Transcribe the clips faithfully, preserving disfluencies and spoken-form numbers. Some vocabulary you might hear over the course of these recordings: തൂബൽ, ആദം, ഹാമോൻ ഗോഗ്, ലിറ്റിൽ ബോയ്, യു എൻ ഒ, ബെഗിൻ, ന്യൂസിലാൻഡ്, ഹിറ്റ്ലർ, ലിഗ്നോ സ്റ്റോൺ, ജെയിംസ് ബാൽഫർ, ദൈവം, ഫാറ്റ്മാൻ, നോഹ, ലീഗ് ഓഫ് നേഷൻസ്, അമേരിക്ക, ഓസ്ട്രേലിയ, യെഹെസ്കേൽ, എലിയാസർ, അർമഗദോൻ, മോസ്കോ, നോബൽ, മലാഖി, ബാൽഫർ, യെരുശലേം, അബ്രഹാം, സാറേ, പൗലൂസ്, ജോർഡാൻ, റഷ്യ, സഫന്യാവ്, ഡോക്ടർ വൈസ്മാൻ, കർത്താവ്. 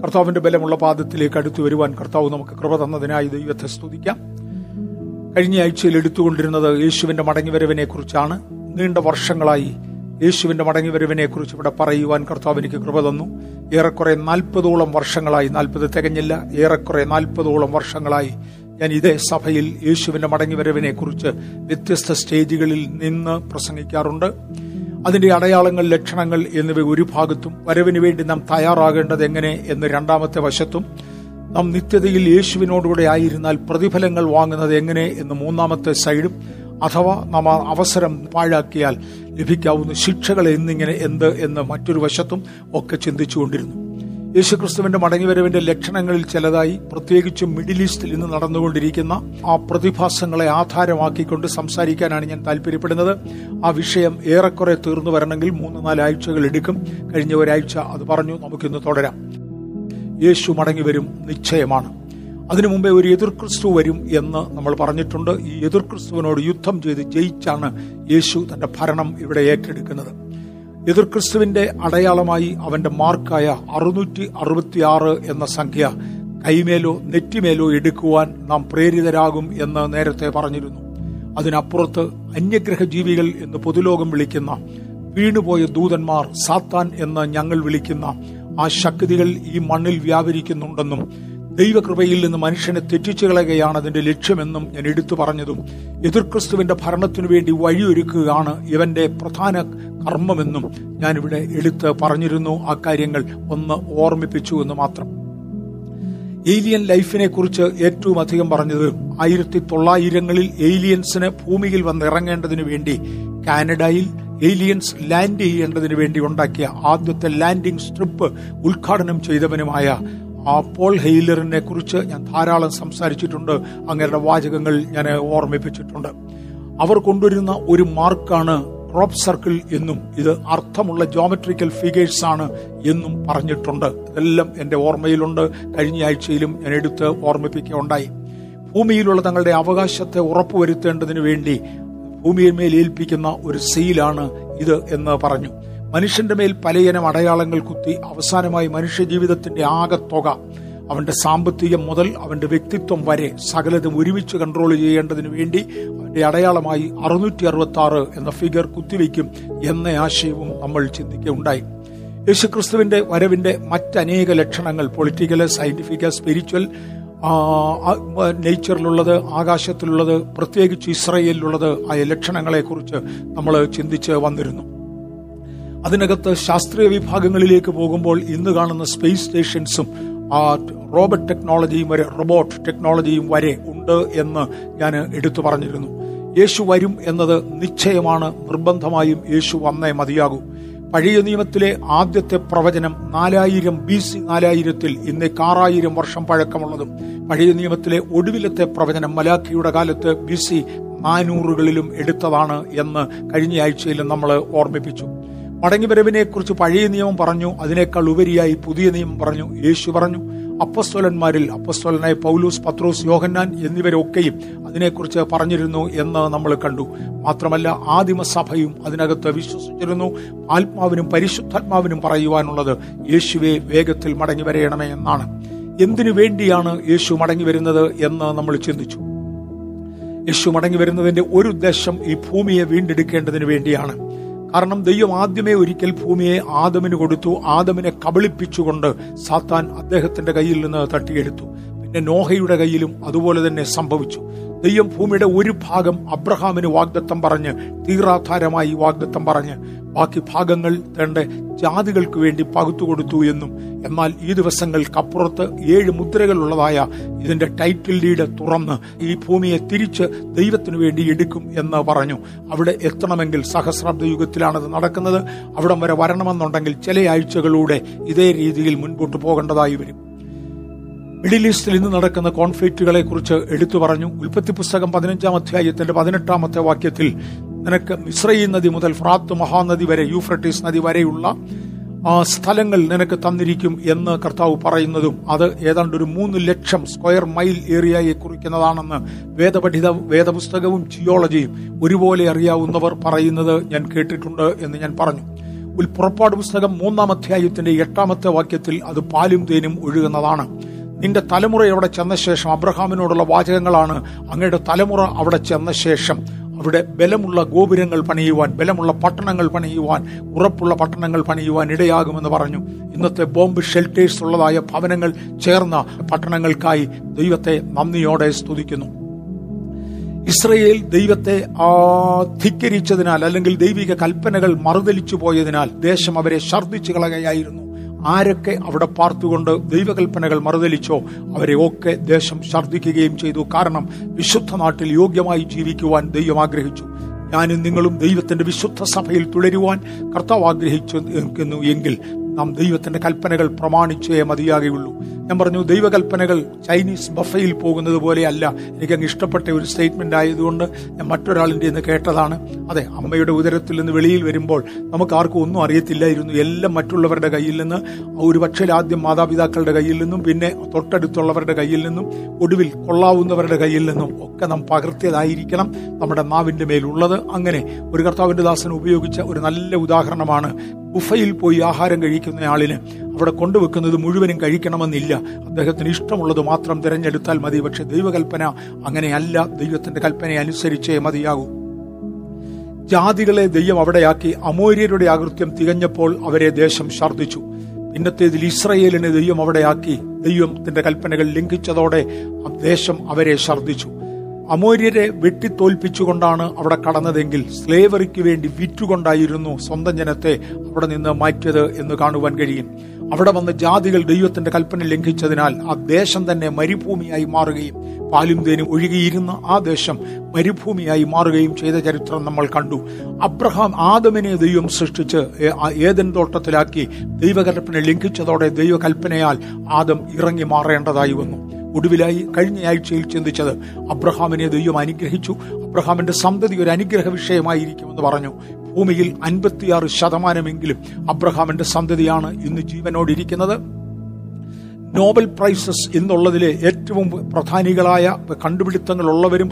കർത്താവിന്റെ ബലമുള്ള പാദത്തിലേക്ക് അടുത്തു വരുവാൻ കർത്താവ് നമുക്ക് കൃപ തന്നതിനായി ദൈവത്തെ സ്തുതിക്കാം. കഴിഞ്ഞ ആഴ്ചയിൽ എടുത്തുകൊണ്ടിരുന്നത് യേശുവിന്റെ മടങ്ങിവരവിനെ കുറിച്ചാണ്. നീണ്ട വർഷങ്ങളായി യേശുവിന്റെ മടങ്ങിവരവിനെ കുറിച്ച് ഇവിടെ പറയുവാൻ കർത്താവ് എനിക്ക് കൃപ തന്നു. ഏറെക്കുറെ നാൽപ്പതോളം വർഷങ്ങളായി നാൽപ്പത് തികഞ്ഞില്ല ഏറെക്കുറെ നാൽപ്പതോളം വർഷങ്ങളായി ഞാൻ ഇതേ സഭയിൽ യേശുവിന്റെ മടങ്ങിവരവിനെ കുറിച്ച് വ്യത്യസ്ത സ്റ്റേജുകളിൽ നിന്ന് പ്രസംഗിക്കാറുണ്ട്. അതിന്റെ അടയാളങ്ങൾ, ലക്ഷണങ്ങൾ എന്നിവ ഒരു ഭാഗത്തും, വരവിന് വേണ്ടി നാം തയ്യാറാകേണ്ടത് എങ്ങനെ എന്ന് രണ്ടാമത്തെ വശത്തും, നാം നിത്യതയിൽ യേശുവിനോടുകൂടെ ആയിരുന്നാൽ പ്രതിഫലങ്ങൾ വാങ്ങുന്നത് എങ്ങനെ എന്ന് മൂന്നാമത്തെ സൈഡും, അഥവാ നാം അവസരം പാഴാക്കിയാൽ ലഭിക്കാവുന്ന ശിക്ഷകൾ എന്നിങ്ങനെ എന്ത് എന്ന് മറ്റൊരു വശത്തും ഒക്കെ ചിന്തിച്ചുകൊണ്ടിരുന്നു. യേശുക്രിസ്തുവിന്റെ മടങ്ങിവരവിന്റെ ലക്ഷണങ്ങളിൽ ചിലതായി പ്രത്യേകിച്ചും മിഡിൽ ഈസ്റ്റിൽ ഇന്ന് നടന്നുകൊണ്ടിരിക്കുന്ന ആ പ്രതിഭാസങ്ങളെ ആധാരമാക്കിക്കൊണ്ട് സംസാരിക്കാനാണ് ഞാൻ താല്പര്യപ്പെടുന്നത്. ആ വിഷയം ഏറെക്കുറെ തീർന്നു വരണമെങ്കിൽ മൂന്ന് നാല് ആഴ്ചകൾ എടുക്കും. കഴിഞ്ഞ ഒരാഴ്ച അത് പറഞ്ഞു. നമുക്കിന്ന് തുടരാം. യേശു മടങ്ങിവരും നിശ്ചയമാണ്. അതിനു മുമ്പേ ഒരു എതിർക്രിസ്തു വരും എന്ന് നമ്മൾ പറഞ്ഞിട്ടുണ്ട്. ഈ എതിർക്രിസ്തുവിനോട് യുദ്ധം ചെയ്ത് ജയിച്ചാണ് യേശു തന്റെ ഭരണം ഇവിടെ ഏറ്റെടുക്കുന്നത്. എതിർക്രിസ്തുവിന്റെ അടയാളമായി അവന്റെ മാർക്കായ അറുന്നൂറ്റി അറുപത്തിയാറ് എന്ന സംഖ്യ കൈമേലോ നെറ്റിമേലോ എടുക്കുവാൻ നാം പ്രേരിതരാകും എന്ന് നേരത്തെ പറഞ്ഞിരുന്നു. അതിനപ്പുറത്ത് അന്യഗ്രഹ ജീവികൾ എന്ന് പൊതുലോകം വിളിക്കുന്ന, വീണുപോയ ദൂതന്മാർ, സാത്താൻ എന്ന് ഞങ്ങൾ വിളിക്കുന്ന ആ ശക്തികൾ ഈ മണ്ണിൽ വ്യാപരിക്കുന്നുണ്ടെന്നും ദൈവകൃപയിൽ നിന്ന് മനുഷ്യനെ തെറ്റിച്ചു കളയുകയാണ് അതിന്റെ ലക്ഷ്യമെന്നും ഞാൻ എടുത്തു പറഞ്ഞതും, എതിർക്രിസ്തുവിന്റെ ഭരണത്തിനു വേണ്ടി വഴിയൊരുക്കുകയാണ് ഇവന്റെ പ്രധാന കർമ്മമെന്നും ഞാനിവിടെ എടുത്ത് പറഞ്ഞിരുന്നു. ആ കാര്യങ്ങൾ ഒന്ന് ഓർമ്മിപ്പിച്ചു എന്ന് മാത്രം. ഏലിയൻ ലൈഫിനെ കുറിച്ച് ഏറ്റവും അധികം പറഞ്ഞത് ആയിരത്തി തൊള്ളായിരങ്ങളിൽ ഏലിയൻസിന് ഭൂമിയിൽ വന്നിറങ്ങേണ്ടതിനു വേണ്ടി കാനഡയിൽ ഏലിയൻസ് ലാൻഡ് ചെയ്യേണ്ടതിനു വേണ്ടി ഉണ്ടാക്കിയ ആദ്യത്തെ ലാൻഡിംഗ് സ്ട്രിപ്പ് ഉദ്ഘാടനം ചെയ്തവനുമായ ആ പോൾ ഹെയ്ലറിനെ കുറിച്ച് ഞാൻ ധാരാളം സംസാരിച്ചിട്ടുണ്ട്. അങ്ങയുടെ വാചകങ്ങൾ ഞാൻ ഓർമ്മിപ്പിച്ചിട്ടുണ്ട്. അവർ കൊണ്ടുവരുന്ന ഒരു മാർക്കാണ് ക്രോപ്പ് സർക്കിൾ എന്നും ഇത് അർത്ഥമുള്ള ജോമെട്രിക്കൽ ഫിഗേഴ്സ് ആണ് എന്നും പറഞ്ഞിട്ടുണ്ട്. ഇതെല്ലാം എൻ്റെ ഓർമ്മയിലുണ്ട്. കഴിഞ്ഞ ആഴ്ചയിലും ഞാൻ എടുത്ത് ഓർമ്മിപ്പിക്കുകയുണ്ടായി. ഭൂമിയിലുള്ള തങ്ങളുടെ അവകാശത്തെ ഉറപ്പുവരുത്തേണ്ടതിന് വേണ്ടി ഭൂമിയിന്മേൽ ഏൽപ്പിക്കുന്ന ഒരു സീലാണ് ഇത് എന്ന് പറഞ്ഞു. മനുഷ്യന്റെ മേൽ പലയിനം അടയാളങ്ങൾ കുത്തി അവസാനമായി മനുഷ്യജീവിതത്തിന്റെ ആകെത്തുക, അവന്റെ സാമ്പത്തികം മുതൽ അവന്റെ വ്യക്തിത്വം വരെ സകലതും ഒരുമിച്ച് കൺട്രോൾ ചെയ്യേണ്ടതിനു വേണ്ടി അവന്റെ അടയാളമായി അറുന്നൂറ്റി അറുപത്തി ആറ് എന്ന ഫിഗർ കുത്തിവെക്കും എന്ന ആശയവും നമ്മൾ ചിന്തിക്കുകയുണ്ടായി. യേശുക്രിസ്തുവിന്റെ വരവിന്റെ മറ്റനേക ലക്ഷണങ്ങൾ, പൊളിറ്റിക്കല്, സയന്റിഫിക്, സ്പിരിച്വൽ നേച്ചറിലുള്ളത്, ആകാശത്തിലുള്ളത്, പ്രത്യേകിച്ച് ഇസ്രയേലിലുള്ളത്, ആ ലക്ഷണങ്ങളെക്കുറിച്ച് നമ്മൾ ചിന്തിച്ച് വന്നിരുന്നു. അതിനകത്ത് ശാസ്ത്രീയ വിഭാഗങ്ങളിലേക്ക് പോകുമ്പോൾ ഇന്ന് കാണുന്ന സ്പേസ് സ്റ്റേഷൻസും ആ റോബോട്ട് ടെക്നോളജിയും വരെ റോബോട്ട് ടെക്നോളജിയും വരെ ഉണ്ട് എന്ന് ഞാൻ എടുത്തു പറഞ്ഞിരുന്നു. യേശു വരും എന്നത് നിശ്ചയമാണ്. നിർബന്ധമായും യേശു വന്നേ മതിയാകൂ. പഴയ നിയമത്തിലെ ആദ്യത്തെ പ്രവചനം നാലായിരം ബി സി നാലായിരത്തിൽ ഇന്നേക്ക് ആറായിരം വർഷം പഴക്കമുള്ളതും പഴയ നിയമത്തിലെ ഒടുവിലത്തെ പ്രവചനം മലാക്കിയുടെ കാലത്ത് ബി സി നാനൂറുകളിലും എടുത്തതാണ് എന്ന് കഴിഞ്ഞ ആഴ്ചയിൽ നമ്മൾ ഓർമ്മിപ്പിച്ചു. മടങ്ങിവരവിനെ കുറിച്ച് പഴയ നിയമം പറഞ്ഞു, അതിനേക്കാൾ ഉപരിയായി പുതിയ നിയമം പറഞ്ഞു. യേശു പറഞ്ഞു. അപ്പസ്തോലന്മാരിൽ അപ്പസ്തോലനായ പൗലൂസ്, പത്രോസ്, യോഹന്നാൻ എന്നിവരൊക്കെയും അതിനെക്കുറിച്ച് പറഞ്ഞിരുന്നു എന്ന് നമ്മൾ കണ്ടു. മാത്രമല്ല ആദിമസഭയും അതിനകത്ത് വിശ്വസിച്ചിരുന്നു. ആത്മാവിനും പരിശുദ്ധാത്മാവിനും പറയുവാനുള്ളത് യേശുവെ വേഗത്തിൽ മടങ്ങി വരയണമേ എന്നാണ്. എന്തിനു വേണ്ടിയാണ് യേശു മടങ്ങി വരുന്നത് എന്ന് നമ്മൾ ചിന്തിച്ചു. യേശു മടങ്ങി വരുന്നതിന്റെ ഒരു ഉദ്ദേശം ഈ ഭൂമിയെ വീണ്ടെടുക്കേണ്ടതിന് വേണ്ടിയാണ്. കാരണം ദൈവം ആദ്യമേ ഒരിക്കൽ ഭൂമിയെ ആദമിന് കൊടുത്തു. ആദമിനെ കബളിപ്പിച്ചുകൊണ്ട് സാത്താൻ അദ്ദേഹത്തിന്റെ കയ്യിൽ നിന്ന് തട്ടിയെടുത്തു. പിന്നെ നോഹയുടെ കയ്യിലും അതുപോലെ തന്നെ സംഭവിച്ചു. ദൈവം ഭൂമിയുടെ ഒരു ഭാഗം അബ്രഹാമിന് വാഗ്ദത്തം പറഞ്ഞ്, തീരാധാരമായി വാഗ്ദത്തം പറഞ്ഞ്, ബാക്കി ഭാഗങ്ങൾ തന്റെ ജാതികൾക്ക് വേണ്ടി പകുത്തുകൊടുത്തു എന്നും, എന്നാൽ ഈ ദിവസങ്ങൾക്കപ്പുറത്ത് ഏഴ് മുദ്രകളുള്ളതായ ഇതിന്റെ ടൈറ്റിൽ ഡീഡ് തുറന്ന് ഈ ഭൂമിയെ തിരിച്ച് ദൈവത്തിനു വേണ്ടി എടുക്കും എന്ന് പറഞ്ഞു. അവിടെ എത്തണമെങ്കിൽ സഹസ്രാബ്ദ യുഗത്തിലാണത് നടക്കുന്നത്. അവിടം വരെ വരണമെന്നുണ്ടെങ്കിൽ ചില ആഴ്ചകളൂടെ ഇതേ രീതിയിൽ മുൻപോട്ട് പോകേണ്ടതായി വരും. മിഡിൽ ഈസ്റ്റിൽ ഇന്ന് നടക്കുന്ന കോൺഫ്ലിക്റ്റുകളെ കുറിച്ച് എടുത്തു പറഞ്ഞു. ഉൽപ്പത്തി പുസ്തകം പതിനഞ്ചാം അധ്യായത്തിന്റെ പതിനെട്ടാമത്തെ വാക്യത്തിൽ, നിനക്ക് മിസ്രയീം നദി മുതൽ ഫ്രാത്ത് മഹാനദി വരെ, യൂഫ്രട്ടീസ് നദി വരെയുള്ള ആ സ്ഥലങ്ങൾ നിനക്ക് തന്നിരിക്കും എന്ന് കർത്താവ് പറയുന്നതും അത് ഏതാണ്ട് ഒരു മൂന്ന് ലക്ഷം സ്ക്വയർ മൈൽ ഏരിയയെ കുറിക്കുന്നതാണെന്ന് വേദപഠിത വേദപുസ്തകവും ജിയോളജിയും ഒരുപോലെ അറിയാവുന്നവർ പറയുന്നത് ഞാൻ കേട്ടിട്ടുണ്ട് എന്ന് ഞാൻ പറഞ്ഞു. പുറപ്പാട് പുസ്തകം മൂന്നാം അധ്യായത്തിന്റെ എട്ടാമത്തെ വാക്യത്തിൽ അത് പാലും തേനും ഒഴുകുന്നതാണ്. നിന്റെ തലമുറ അവിടെ ചെന്ന ശേഷം, അബ്രഹാമിനോടുള്ള വാചകങ്ങളാണ്, അങ്ങയുടെ തലമുറ അവിടെ ചെന്ന ശേഷം അവിടെ ബലമുള്ള ഗോപുരങ്ങൾ പണിയുവാൻ, ബലമുള്ള പട്ടണങ്ങൾ പണിയുവാൻ, ഉറപ്പുള്ള പട്ടണങ്ങൾ പണിയുവാൻ ഇടയാകുമെന്ന് പറഞ്ഞു. ഇന്നത്തെ ബോംബ് ഷെൽട്ടേഴ്സ് ഉള്ളതായ ഭവനങ്ങൾ ചേർന്ന പട്ടണങ്ങൾക്കായി ദൈവത്തെ നന്ദിയോടെ സ്തുതിക്കുന്നു. ഇസ്രയേൽ ദൈവത്തെ ധിക്കരിച്ചതിനാൽ, അല്ലെങ്കിൽ ദൈവിക കൽപ്പനകൾ മറുതലിച്ചു പോയതിനാൽ ദേശം അവരെ ഛർദ്ദിച്ചു കളകയായിരുന്നു. ആരൊക്കെ അവിടെ പാർത്തുകൊണ്ട് ദൈവകൽപ്പനകൾ മറുതലിച്ചോ അവരെ ഒക്കെ ദേശം ഛർദ്ദിക്കുകയും ചെയ്തു. കാരണം വിശുദ്ധ നാട്ടിൽ യോഗ്യമായി ജീവിക്കുവാൻ ദൈവം ആഗ്രഹിച്ചു. ഞാനും നിങ്ങളും ദൈവത്തിന്റെ വിശുദ്ധ സഭയിൽ തുടരുവാൻ കർത്താവ് ആഗ്രഹിച്ചു എങ്കിൽ നാം ദൈവത്തിന്റെ കൽപ്പനകൾ പ്രമാണിച്ചേ മതിയാകുകയുള്ളൂ. ഞാൻ പറഞ്ഞു, ദൈവകൽപ്പനകൾ ചൈനീസ് ബഫയിൽ പോകുന്നത് പോലെയല്ല. എനിക്കങ്ങ് ഇഷ്ടപ്പെട്ട ഒരു സ്റ്റേറ്റ്മെന്റ് ആയതുകൊണ്ട് ഞാൻ മറ്റൊരാളിൻ്റെ നിന്ന് കേട്ടതാണ്. അതെ, അമ്മയുടെ ഉദരത്തിൽ നിന്ന് വെളിയിൽ വരുമ്പോൾ നമുക്ക് ആർക്കും ഒന്നും അറിയത്തില്ലായിരുന്നു. എല്ലാം മറ്റുള്ളവരുടെ കയ്യിൽ നിന്ന്, ഒരു പക്ഷേ ആദ്യം മാതാപിതാക്കളുടെ കയ്യിൽ നിന്നും, പിന്നെ തൊട്ടടുത്തുള്ളവരുടെ കയ്യിൽ നിന്നും, ഒടുവിൽ കൊള്ളാവുന്നവരുടെ കയ്യിൽ നിന്നും ഒക്കെ നാം പകർത്തിയതായിരിക്കണം നമ്മുടെ നാവിൻ്റെ മേലുള്ളത്. അങ്ങനെ ഒരു കർത്താവിൻ്റെ ദാസൻ ഉപയോഗിച്ച ഒരു നല്ല ഉദാഹരണമാണ്, ബുഫയിൽ പോയി ആഹാരം കഴിക്കുന്നയാളിന് അവിടെ കൊണ്ടുവെക്കുന്നത് മുഴുവനും കഴിക്കണമെന്നില്ല. അദ്ദേഹത്തിന് ഇഷ്ടമുള്ളത് മാത്രം തിരഞ്ഞെടുത്താൽ മതി. പക്ഷെ ദൈവകൽപ്പന അങ്ങനെയല്ല. ദൈവത്തിന്റെ കൽപ്പന അനുസരിച്ചേ മതിയാകൂ. ജാതികളെ ദൈവം അവിടെയാക്കി. അമോര്യരുടെ ആകൃത്യം തികഞ്ഞപ്പോൾ അവരെ ദേശം ഛർദ്ദിച്ചു. ഇന്നത്തേതിൽ ഇസ്രയേലിനെ ദൈവം അവിടെയാക്കി. ദൈവത്തിന്റെ കൽപ്പനകൾ ലംഘിച്ചതോടെ ദേശം അവരെ ഛർദ്ദിച്ചു. അമോര്യരെ വെട്ടിത്തോൽപ്പിച്ചുകൊണ്ടാണ് അവിടെ കടന്നതെങ്കിൽ സ്ലേവറിക്ക് വേണ്ടി വിറ്റുകൊണ്ടായിരുന്നു സ്വന്തം ജനത്തെ അവിടെ നിന്ന് മാറ്റിയത് എന്ന് കാണുവാൻ കഴിയും. അവിടെ വന്ന ജാതികൾ ദൈവത്തിന്റെ കൽപ്പന ലംഘിച്ചതിനാൽ ആ ദേശം തന്നെ മരുഭൂമിയായി മാറുകയും പാലും തേനും ഒഴുകിയിരുന്ന ആ ദേശം മരുഭൂമിയായി മാറുകയും ചെയ്ത ചരിത്രം നമ്മൾ കണ്ടു. അബ്രഹാം ആദമിനെ ദൈവം സൃഷ്ടിച്ച് ഏദൻ തോട്ടത്തിലാക്കി. ദൈവകൽപ്പന ലംഘിച്ചതോടെ ദൈവകൽപ്പനയാൽ ആദം ഇറങ്ങി മാറേണ്ടതായി വന്നു. ഒടുവിലായി കഴിഞ്ഞയാഴ്ചയിൽ ചിന്തിച്ചത്, അബ്രഹാമിനെ ദൈവം അനുഗ്രഹിച്ചു, അബ്രഹാമിന്റെ സന്തതി ഒരു അനുഗ്രഹ വിഷയമായിരിക്കുമെന്ന് പറഞ്ഞു. ഭൂമിയിൽ അൻപത്തിയാറ് ശതമാനമെങ്കിലും അബ്രഹാമിന്റെ സന്തതിയാണ് ഇന്ന് ജീവനോടിരിക്കുന്നത്. നോബൽ പ്രൈസസ് എന്നുള്ളതിലെ ഏറ്റവും പ്രധാനികളായ കണ്ടുപിടുത്തങ്ങളുള്ളവരും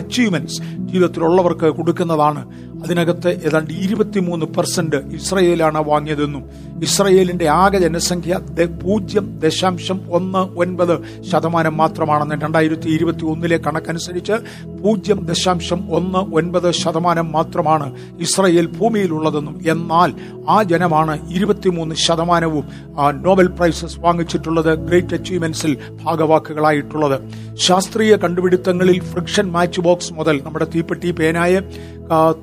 അച്ചീവ്മെന്റ്സ് ജീവിതത്തിലുള്ളവർക്ക് കൊടുക്കുന്നതാണ്. അതിനകത്ത് ഏതാണ്ട് ഇരുപത്തിമൂന്ന് പെർസെന്റ് ഇസ്രയേലാണ് വാങ്ങിയതെന്നും ഇസ്രയേലിന്റെ ആകെ ജനസംഖ്യ പൂജ്യം ദശാംശം ഒന്ന് ഒൻപത് ശതമാനം മാത്രമാണെന്ന് രണ്ടായിരത്തി ഇരുപത്തി ഒന്നിലെ കണക്കനുസരിച്ച് പൂജ്യം ദശാംശം ഒന്ന് ഒൻപത് ശതമാനം മാത്രമാണ് ഇസ്രയേൽ ഭൂമിയിലുള്ളതെന്നും എന്നാൽ ആ ജനമാണ് ഇരുപത്തിമൂന്ന് ശതമാനവും നോബൽ പ്രൈസസ് വാങ്ങിച്ചിട്ടുള്ളത്, ഗ്രേറ്റ് അച്ചീവ്മെന്റ്സിൽ ഭാഗവാക്കുകളായിട്ടുള്ളത്. ശാസ്ത്രീയ കണ്ടുപിടുത്തങ്ങളിൽ ഫ്രിക്ഷൻ മാച്ച് ബോക്സ് മുതൽ നമ്മുടെ തീപ്പെട്ടി, പേനായ,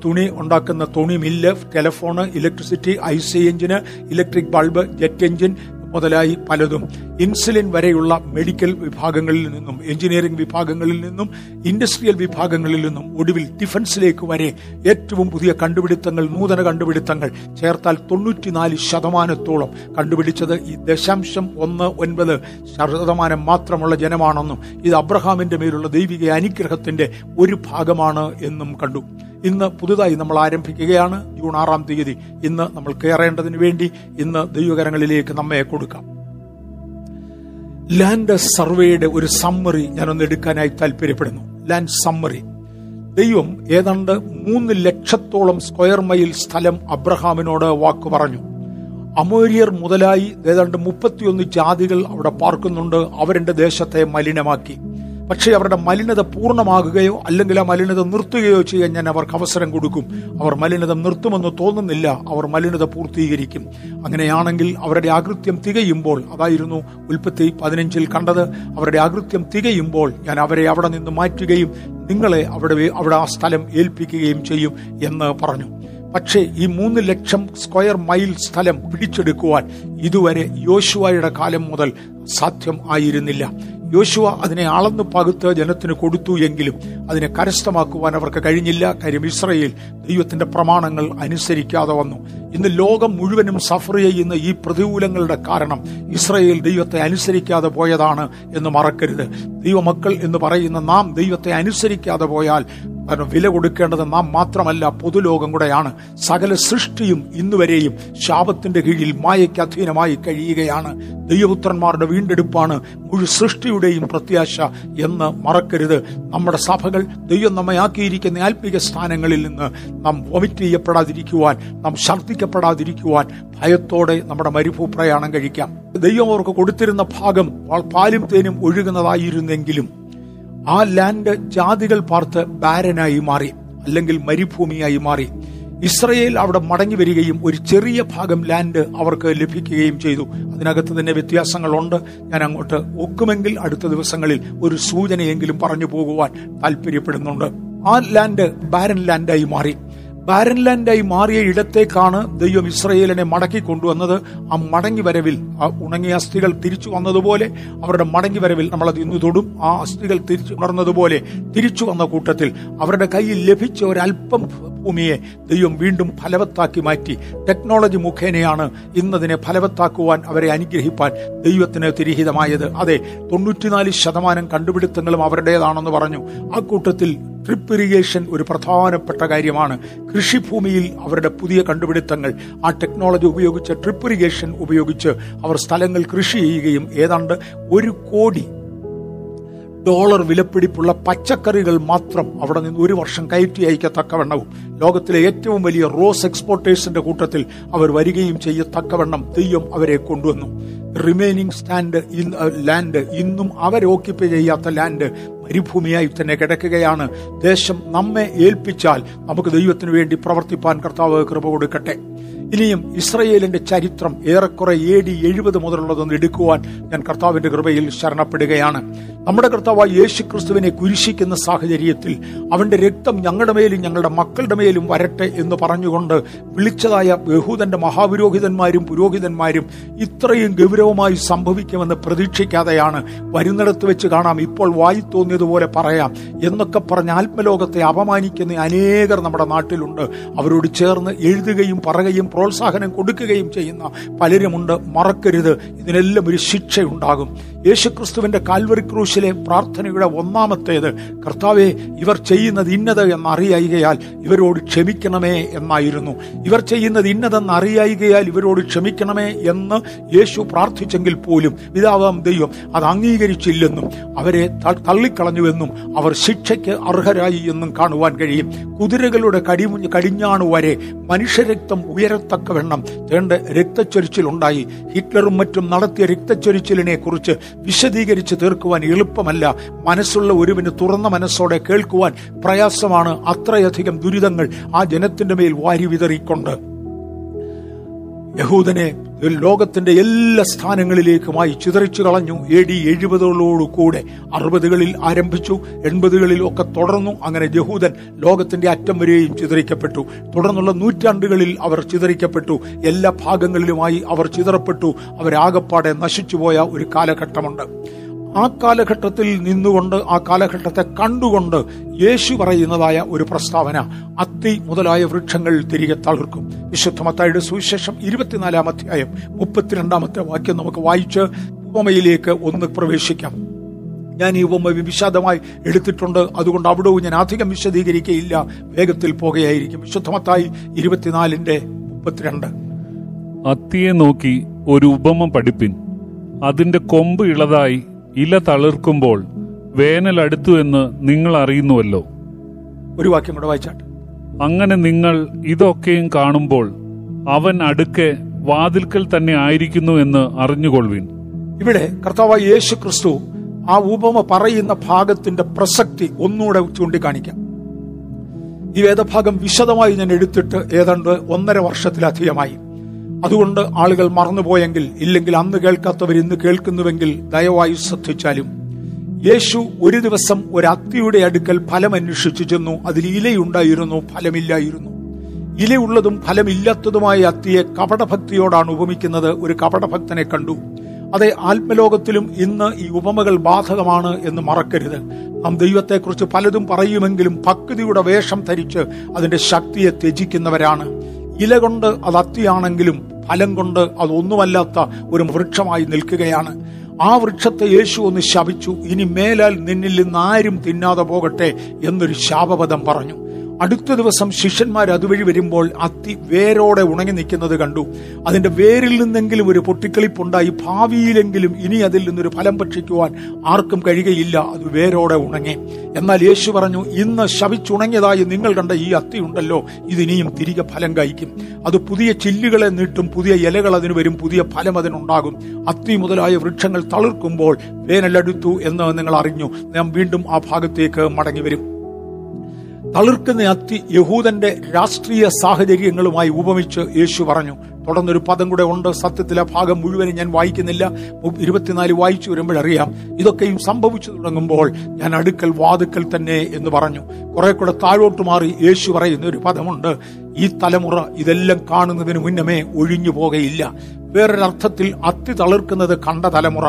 തുണി ഉണ്ടാക്കുന്ന തുണി mill, telephone, electricity, I C engine, electric bulb, jet engine മുതലായി പലതും, ഇൻസുലിൻ വരെയുള്ള മെഡിക്കൽ വിഭാഗങ്ങളിൽ നിന്നും, എഞ്ചിനീയറിംഗ് വിഭാഗങ്ങളിൽ നിന്നും, ഇൻഡസ്ട്രിയൽ വിഭാഗങ്ങളിൽ നിന്നും, ഒടുവിൽ ഡിഫൻസിലേക്ക് വരെ ഏറ്റവും പുതിയ കണ്ടുപിടുത്തങ്ങൾ, നൂതന കണ്ടുപിടുത്തങ്ങൾ ചേർത്താൽ തൊണ്ണൂറ്റിനാല് ശതമാനത്തോളം കണ്ടുപിടിച്ചത് ഈ ദശാംശം ഒന്ന് ഒൻപത് ശതമാനം മാത്രമുള്ള ജനമാണെന്നും ഇത് അബ്രഹാമിന്റെ മേലുള്ള ദൈവിക അനുഗ്രഹത്തിന്റെ ഒരു ഭാഗമാണ് എന്നും കണ്ടു. ഇന്ന് പുതുതായി നമ്മൾ ആരംഭിക്കുകയാണ്. ജൂൺ ആറാം തീയതി ഇന്ന് നമ്മൾ കയറേണ്ടതിന് വേണ്ടി ഇന്ന് ദൈവകരങ്ങളിലേക്ക് നമ്മെ കൊടുക്കാം. ലാൻഡ് സർവേയുടെ ഒരു സമ്മറി ഞാനൊന്ന് എടുക്കാനായി താല്പര്യപ്പെടുന്നു. Land summary. ദൈവം ഏതാണ്ട് മൂന്ന് ലക്ഷത്തോളം സ്ക്വയർ മൈൽ സ്ഥലം അബ്രഹാമിനോട് വാക്കു പറഞ്ഞു. അമോര്യർ മുതലായി ഏതാണ്ട് മുപ്പത്തിയൊന്ന് ജാതികൾ അവിടെ പാർക്കുന്നുണ്ട്. അവരുടെ ദേശത്തെ മലിനമാക്കി. പക്ഷേ അവരുടെ മലിനത പൂർണ്ണമാകുകയോ അല്ലെങ്കിൽ ആ മലിനത നിർത്തുകയോ ചെയ്യാൻ ഞാൻ അവർക്ക് അവസരം കൊടുക്കും. അവർ മലിനത നിർത്തുമെന്ന് തോന്നുന്നില്ല. അവർ മലിനത പൂർത്തീകരിക്കും. അങ്ങനെയാണെങ്കിൽ അവരുടെ ആകൃത്യം തികയുമ്പോൾ, അതായിരുന്നു ഉൽപ്പത്തി പതിനഞ്ചിൽ കണ്ടത്, അവരുടെ ആകൃത്യം തികയുമ്പോൾ ഞാൻ അവരെ അവിടെ നിന്ന് മാറ്റുകയും നിങ്ങളെ അവിടെ അവിടെ ആ സ്ഥലം ഏൽപ്പിക്കുകയും ചെയ്യും എന്ന് പറഞ്ഞു. പക്ഷേ ഈ മൂന്ന് ലക്ഷം സ്ക്വയർ മൈൽ സ്ഥലം പിടിച്ചെടുക്കുവാൻ ഇതുവരെ യോശുവയുടെ കാലം മുതൽ സാധ്യം ആയിരുന്നില്ല. യോശുവ അതിനെ അളന്നു പകുത്ത് ജനത്തിന് കൊടുത്തു. എങ്കിലും അതിനെ കരസ്ഥമാക്കുവാൻ അവർക്ക് കഴിഞ്ഞില്ല. കാര്യം ഇസ്രയേൽ ദൈവത്തിന്റെ പ്രമാണങ്ങൾ അനുസരിക്കാതെ വന്നു. ഇന്ന് ലോകം മുഴുവനും സഫർ ചെയ്യുന്ന ഈ പ്രതികൂലങ്ങളുടെ കാരണം ഇസ്രയേൽ ദൈവത്തെ അനുസരിക്കാതെ പോയതാണ് എന്ന് മറക്കരുത്. ദൈവമക്കൾ എന്ന് പറയുന്ന നാം ദൈവത്തെ അനുസരിക്കാതെ പോയാൽ കാരണം വില കൊടുക്കേണ്ടത് നാം മാത്രമല്ല, പൊതുലോകം കൂടെയാണ്. സകല സൃഷ്ടിയും ഇന്നുവരെയും ശാപത്തിന്റെ കീഴിൽ മായയ്ക്ക് അധീനമായി കഴിയുകയാണ്. ദൈവപുത്രന്മാരുടെ വീണ്ടെടുപ്പാണ് മുഴു സൃഷ്ടിയുടെയും പ്രത്യാശ എന്ന് മറക്കരുത്. നമ്മുടെ സഭകൾ ദൈവം നമ്മയാക്കിയിരിക്കുന്ന ആത്മീക സ്ഥാനങ്ങളിൽ നിന്ന് നാം വൊമിറ്റ് ചെയ്യപ്പെടാതിരിക്കുവാൻ, നാം ശക്തി പരീക്ഷിക്കപ്പെടാതിരിക്കുവാൻ ഭയത്തോടെ നമ്മുടെ മരുഭൂപ്രയാണം കഴിക്കാം. ദൈവം അവർക്ക് കൊടുത്തിരുന്ന ഭാഗം പാലും തേനും ഒഴുകുന്നതായിരുന്നെങ്കിലും ആ ലാൻഡ് ജാതികൾ പാർത്ത് ബാരനായി മാറി, അല്ലെങ്കിൽ മരുഭൂമിയായി മാറി. ഇസ്രയേൽ അവിടെ മടങ്ങി വരികയും ഒരു ചെറിയ ഭാഗം ലാൻഡ് അവർക്ക് ലഭിക്കുകയും ചെയ്തു. അതിനകത്ത് തന്നെ വ്യത്യാസങ്ങളുണ്ട്. ഞാൻ അങ്ങോട്ട് ഒക്കുമെങ്കിൽ അടുത്ത ദിവസങ്ങളിൽ ഒരു സൂചനയെങ്കിലും പറഞ്ഞു പോകുവാൻ താല്പര്യപ്പെടുന്നുണ്ട്. ആ ലാൻഡ് ബാരൻ ലാൻഡായി മാറി. ബാരൻ ലാൻഡായി മാറിയ ഇടത്തേക്കാണ് ദൈവം ഇസ്രയേലിനെ മടക്കി കൊണ്ടുവന്നത്. ആ മടങ്ങി വരവിൽ ആ ഉണങ്ങിയ അസ്ഥികൾ തിരിച്ചു വന്നതുപോലെ അവരുടെ മടങ്ങി വരവിൽ നമ്മളത് ഇന്ന് തൊടും. ആ അസ്ഥികൾ തിരിച്ചു ഉണർന്നതുപോലെ തിരിച്ചു വന്ന കൂട്ടത്തിൽ അവരുടെ കയ്യിൽ ലഭിച്ച ഒരൽപ്പം ഭൂമിയെ ദൈവം വീണ്ടും ഫലവത്താക്കി മാറ്റി. ടെക്നോളജി മുഖേനയാണ് ഇന്നതിനെ ഫലവത്താക്കുവാൻ, അവരെ അനുഗ്രഹിപ്പാൻ ദൈവത്തിന് തിരഹിതമായത്. അതെ, തൊണ്ണൂറ്റിനാല് ശതമാനം കണ്ടുപിടുത്തങ്ങളും അവരുടേതാണെന്ന് പറഞ്ഞു. ആ കൂട്ടത്തിൽ ഡ്രിപ്പ് ഇറിഗേഷൻ ഒരു പ്രധാനപ്പെട്ട കാര്യമാണ്. കൃഷിഭൂമിയിൽ അവരുടെ പുതിയ കണ്ടുപിടുത്തങ്ങൾ, ആ ടെക്നോളജി ഉപയോഗിച്ച് ഡ്രിപ്പ് ഇറിഗേഷൻ ഉപയോഗിച്ച് അവർ സ്ഥലങ്ങൾ കൃഷി ചെയ്യുകയും ഏതാണ്ട് ഒരു കോടി ഡോളർ വിലപ്പിടിപ്പുള്ള പച്ചക്കറികൾ മാത്രം അവിടെ നിന്ന് ഒരു വർഷം കയറ്റി അയക്കത്തക്കവണ്ണവും ലോകത്തിലെ ഏറ്റവും വലിയ റോസ് എക്സ്പോർട്ടേഴ്സിന്റെ കൂട്ടത്തിൽ അവർ വരികയും ചെയ്യത്തക്കവണ്ണം തെയ്യം അവരെ കൊണ്ടുവന്നു. റിമൈനിങ് സ്റ്റാൻഡ് ലാൻഡ് ഇന്നും അവരോക്കിപ്പൈ ചെയ്യാത്ത ലാൻഡ് മരുഭൂമിയായി തന്നെ കിടക്കുകയാണ്. ദേശം നമ്മെ ഏൽപ്പിച്ചാൽ നമുക്ക് ദൈവത്തിനു വേണ്ടി പ്രവർത്തിപ്പാൻ കർത്താവ് കൃപ കൊടുക്കട്ടെ. ഇനിയും ഇസ്രയേലിന്റെ ചരിത്രം ഏറെക്കുറെ എ ഡി എഴുപത് മുതലുള്ളതെന്ന് എടുക്കുവാൻ ഞാൻ കർത്താവിന്റെ കൃപയിൽ ശരണപ്പെടുകയാണ്. നമ്മുടെ കർത്താവായ യേശുക്രിസ്തുവിനെ കുരിശിക്കുന്ന സാഹചര്യത്തിൽ അവന്റെ രക്തം ഞങ്ങളുടെ മേലും ഞങ്ങളുടെ മക്കളുടെ മേലും വരട്ടെ എന്ന് പറഞ്ഞുകൊണ്ട് വിളിച്ചതായ യഹൂദന്റെ മഹാപുരോഹിതന്മാരും പുരോഹിതന്മാരും ഇത്രയും ഗൗരവമായി സംഭവിക്കുമെന്ന് പ്രതീക്ഷിക്കാതെയാണ്. വരുന്നിടത്ത് വെച്ച് കാണാം, ഇപ്പോൾ വായി തോന്നിയതുപോലെ പറയാം എന്നൊക്കെ പറഞ്ഞ് ആത്മലോകത്തെ അപമാനിക്കുന്ന അനേകർ നമ്മുടെ നാട്ടിലുണ്ട്. അവരോട് ചേർന്ന് എഴുതുകയും പറയുകയും പ്രോത്സാഹനം കൊടുക്കുകയും ചെയ്യുന്ന പലരുമുണ്ട്. മറക്കരുത്, ഇതിനെല്ലാം ഒരു ശിക്ഷയുണ്ടാകും. യേശുക്രിസ്തുവിന്റെ കാൽവറി ക്രൂശിലെ പ്രാർത്ഥനയുടെ ഒന്നാമത്തേത് കർത്താവെ ഇവർ ചെയ്യുന്നത് ഇന്നത് എന്നറിയായികയാൽ ഇവരോട് ക്ഷമിക്കണമേ എന്നായിരുന്നു. ഇവർ ചെയ്യുന്നത് ഇന്നതെന്ന് അറിയായികയാൽ ഇവരോട് ക്ഷമിക്കണമേ എന്ന് യേശു പ്രാർത്ഥിച്ചെങ്കിൽ പോലും പിതാവാം ദൈവം അത് അംഗീകരിച്ചില്ലെന്നും അവരെ തള്ളിക്കളഞ്ഞുവെന്നും അവർ ശിക്ഷയ്ക്ക് അർഹരായി എന്നും കാണുവാൻ കഴിയും. കുതിരകളുടെ കടി കടിഞ്ഞാണു വരെ മനുഷ്യരക്തം ഉയരത്തക്കവണ്ണം തേണ്ട രക്തച്ചൊരിച്ചിലുണ്ടായി. ഹിറ്റ്ലറും മറ്റും നടത്തിയ രക്തച്ചൊരിച്ചിലിനെ കുറിച്ച് വിശദീകരിച്ച് തീർക്കുവാൻ എളുപ്പമല്ല. മനസ്സുള്ള ഒരുവിന് തുറന്ന മനസ്സോടെ കേൾക്കുവാൻ പ്രയാസമാണ്. അത്രയധികം ദുരിതങ്ങൾ ആ ജനത്തിന്റെ മേൽ വാരി വിതറിക്കൊണ്ട് യഹൂദനെ ലോകത്തിന്റെ എല്ലാ സ്ഥാനങ്ങളിലേക്കുമായി ചിതറിച്ചു കളഞ്ഞു. എ ഡി എഴുപതുകളോടുകൂടെ അറുപതുകളിൽ ആരംഭിച്ചു, എൺപതുകളിൽ ഒക്കെ തുടർന്നു. അങ്ങനെ യഹൂദൻ ലോകത്തിന്റെ അറ്റം വരെയും ചിതറിക്കപ്പെട്ടു. തുടർന്നുള്ള നൂറ്റാണ്ടുകളിൽ അവർ ചിതറിക്കപ്പെട്ടു. എല്ലാ ഭാഗങ്ങളിലുമായി അവർ ചിതറപ്പെട്ടു. അവരാകപ്പാടെ നശിച്ചുപോയ ഒരു കാലഘട്ടമുണ്ട്. ആ കാലഘട്ടത്തിൽ നിന്നുകൊണ്ട്, ആ കാലഘട്ടത്തെ കണ്ടുകൊണ്ട് യേശു പറയുന്നതായ ഒരു പ്രസ്താവന അത്തി മുതലായ വൃക്ഷങ്ങൾ തിരികെ തളിർക്കും. വിശുദ്ധ മത്തായിയുടെ സുവിശേഷം ഇരുപത്തിനാലാം അധ്യായം മുപ്പത്തിരണ്ടാമത്തെ വാക്യം നമുക്ക് വായിച്ച് ഉപമയിലേക്ക് ഒന്ന് പ്രവേശിക്കാം. ഞാൻ ഈ ഉപമ വിശദമായി എടുത്തിട്ടുണ്ട്, അതുകൊണ്ട് അവിടവും ഞാൻ അധികം വിശദീകരിക്കുകയില്ല, വേഗത്തിൽ പോകുകയായിരിക്കും. വിശുദ്ധ മത്തായി ഇരുപത്തിനാലിന്റെ മുപ്പത്തിരണ്ട്. അത്തിയെ നോക്കി ഒരു ഉപമ പഠിപ്പിൻ. അതിന്റെ കൊമ്പ് ഇളതായി ഇല തളിർക്കുമ്പോൾ വേനൽ അടുത്തു എന്ന് നിങ്ങൾ അറിയുന്നുവല്ലോ. ഒരു വാക്യം കൂടെ വായിച്ചാട്ടെ. അങ്ങനെ നിങ്ങൾ ഇതൊക്കെയും കാണുമ്പോൾ അവൻ അടുക്കെ വാതിൽക്കൽ തന്നെ ആയിരിക്കുന്നു എന്ന് അറിഞ്ഞുകൊള്ളുവിൻ. ഇവിടെ കർത്താവായ യേശു ക്രിസ്തു ആ ഉപമ പറയുന്ന ഭാഗത്തിന്റെ പ്രസക്തി ഒന്നുകൂടെ ചൂണ്ടിക്കാണിക്കാം. ഈ വേദഭാഗം വിശദമായി ഞാൻ എടുത്തിട്ട് ഏതാണ്ട് ഒന്നര വർഷത്തിലധികമായി. അതുകൊണ്ട് ആളുകൾ മറന്നുപോയെങ്കിൽ, ഇല്ലെങ്കിൽ അന്ന് കേൾക്കാത്തവർ ഇന്ന് കേൾക്കുന്നുവെങ്കിൽ ദയവായി ശ്രദ്ധിച്ചാലും, യേശു ഒരു ദിവസം ഒരു അത്തിയുടെ അടുക്കൽ ഫലം അന്വേഷിച്ചു ചെന്നു. അതിൽ ഇലയുണ്ടായിരുന്നു, ഫലമില്ലായിരുന്നു. ഇലയുള്ളതും ഫലമില്ലാത്തതുമായ അത്തിയെ കപടഭക്തിയോടാണ് ഉപമിക്കുന്നത്. ഒരു കപടഭക്തനെ കണ്ടു. അതെ, ആത്മലോകത്തിലും ഇന്ന് ഈ ഉപമകൾ ബാധകമാണ് എന്ന് മറക്കരുത്. നാം ദൈവത്തെക്കുറിച്ച് പലതും പറയുമെങ്കിലും ഭക്തിയുടെ വേഷം ധരിച്ച് അതിന്റെ ശക്തിയെ ത്യജിക്കുന്നവരാണ്. ഇല കൊണ്ട് അത് അത്തിയാണെങ്കിലും ഫലം കൊണ്ട് അതൊന്നുമല്ലാത്ത ഒരു വൃക്ഷമായി നിൽക്കുകയാണ്. ആ വൃക്ഷത്തെ യേശു ഒന്ന് ശപിച്ചു. ഇനി മേലാൽ നിന്നിൽ നിന്ന് ആരും തിന്നാതെ പോകട്ടെ എന്നൊരു ശാപപദം പറഞ്ഞു. അടുത്ത ദിവസം ശിഷ്യന്മാർ അതുവഴി വരുമ്പോൾ അത്തി വേരോടെ ഉണങ്ങി നിൽക്കുന്നത് കണ്ടു. അതിന്റെ വേരിൽ നിന്നെങ്കിലും ഒരു പൊട്ടിക്കളിപ്പുണ്ടായി, ഭാവിയിലെങ്കിലും ഇനി അതിൽ നിന്നൊരു ഫലം ഭക്ഷിക്കുവാൻ ആർക്കും കഴിയുകയില്ല, അത് വേരോടെ ഉണങ്ങി. എന്നാൽ യേശു പറഞ്ഞു, ഇന്ന് ശവിച്ചുണങ്ങിയതായി നിങ്ങൾ കണ്ട ഈ അത്തിയുണ്ടല്ലോ, ഇതിനിയും തിരികെ ഫലം കായ്ക്കും. അത് പുതിയ ചില്ലുകളെ നീട്ടും, പുതിയ ഇലകൾ അതിന് വരും, പുതിയ ഫലം അതിനുണ്ടാകും. അത്തി മുതലായ വൃക്ഷങ്ങൾ തളിർക്കുമ്പോൾ വേനലടുത്തു എന്ന് നിങ്ങൾ അറിഞ്ഞു. ഞാൻ വീണ്ടും ആ ഭാഗത്തേക്ക് മടങ്ങി വരും. തളിർക്കുന്ന അത്തി യഹൂദന്റെ രാഷ്ട്രീയ സാഹചര്യങ്ങളുമായി ഉപമിച്ച് യേശു പറഞ്ഞു. തുടർന്നൊരു പദം കൂടെ ഉണ്ട്, സത്യത്തിലെ ഭാഗം മുഴുവനും ഞാൻ വായിക്കുന്നില്ല, ഇരുപത്തിനാല് വായിച്ചു വരുമ്പോഴറിയാം. ഇതൊക്കെയും സംഭവിച്ചു തുടങ്ങുമ്പോൾ ഞാൻ അടുക്കൽ വാതുക്കൽ തന്നെ എന്ന് പറഞ്ഞു. കുറെ കൂടെ താഴോട്ട് മാറി യേശു പറയുന്ന ഒരു പദമുണ്ട്, ഈ തലമുറ ഇതെല്ലാം കാണുന്നതിന് മുന്നമേ ഒഴിഞ്ഞു പോകയില്ല. വേറൊരർത്ഥത്തിൽ അത്തി തളിർക്കുന്നത് കണ്ട തലമുറ.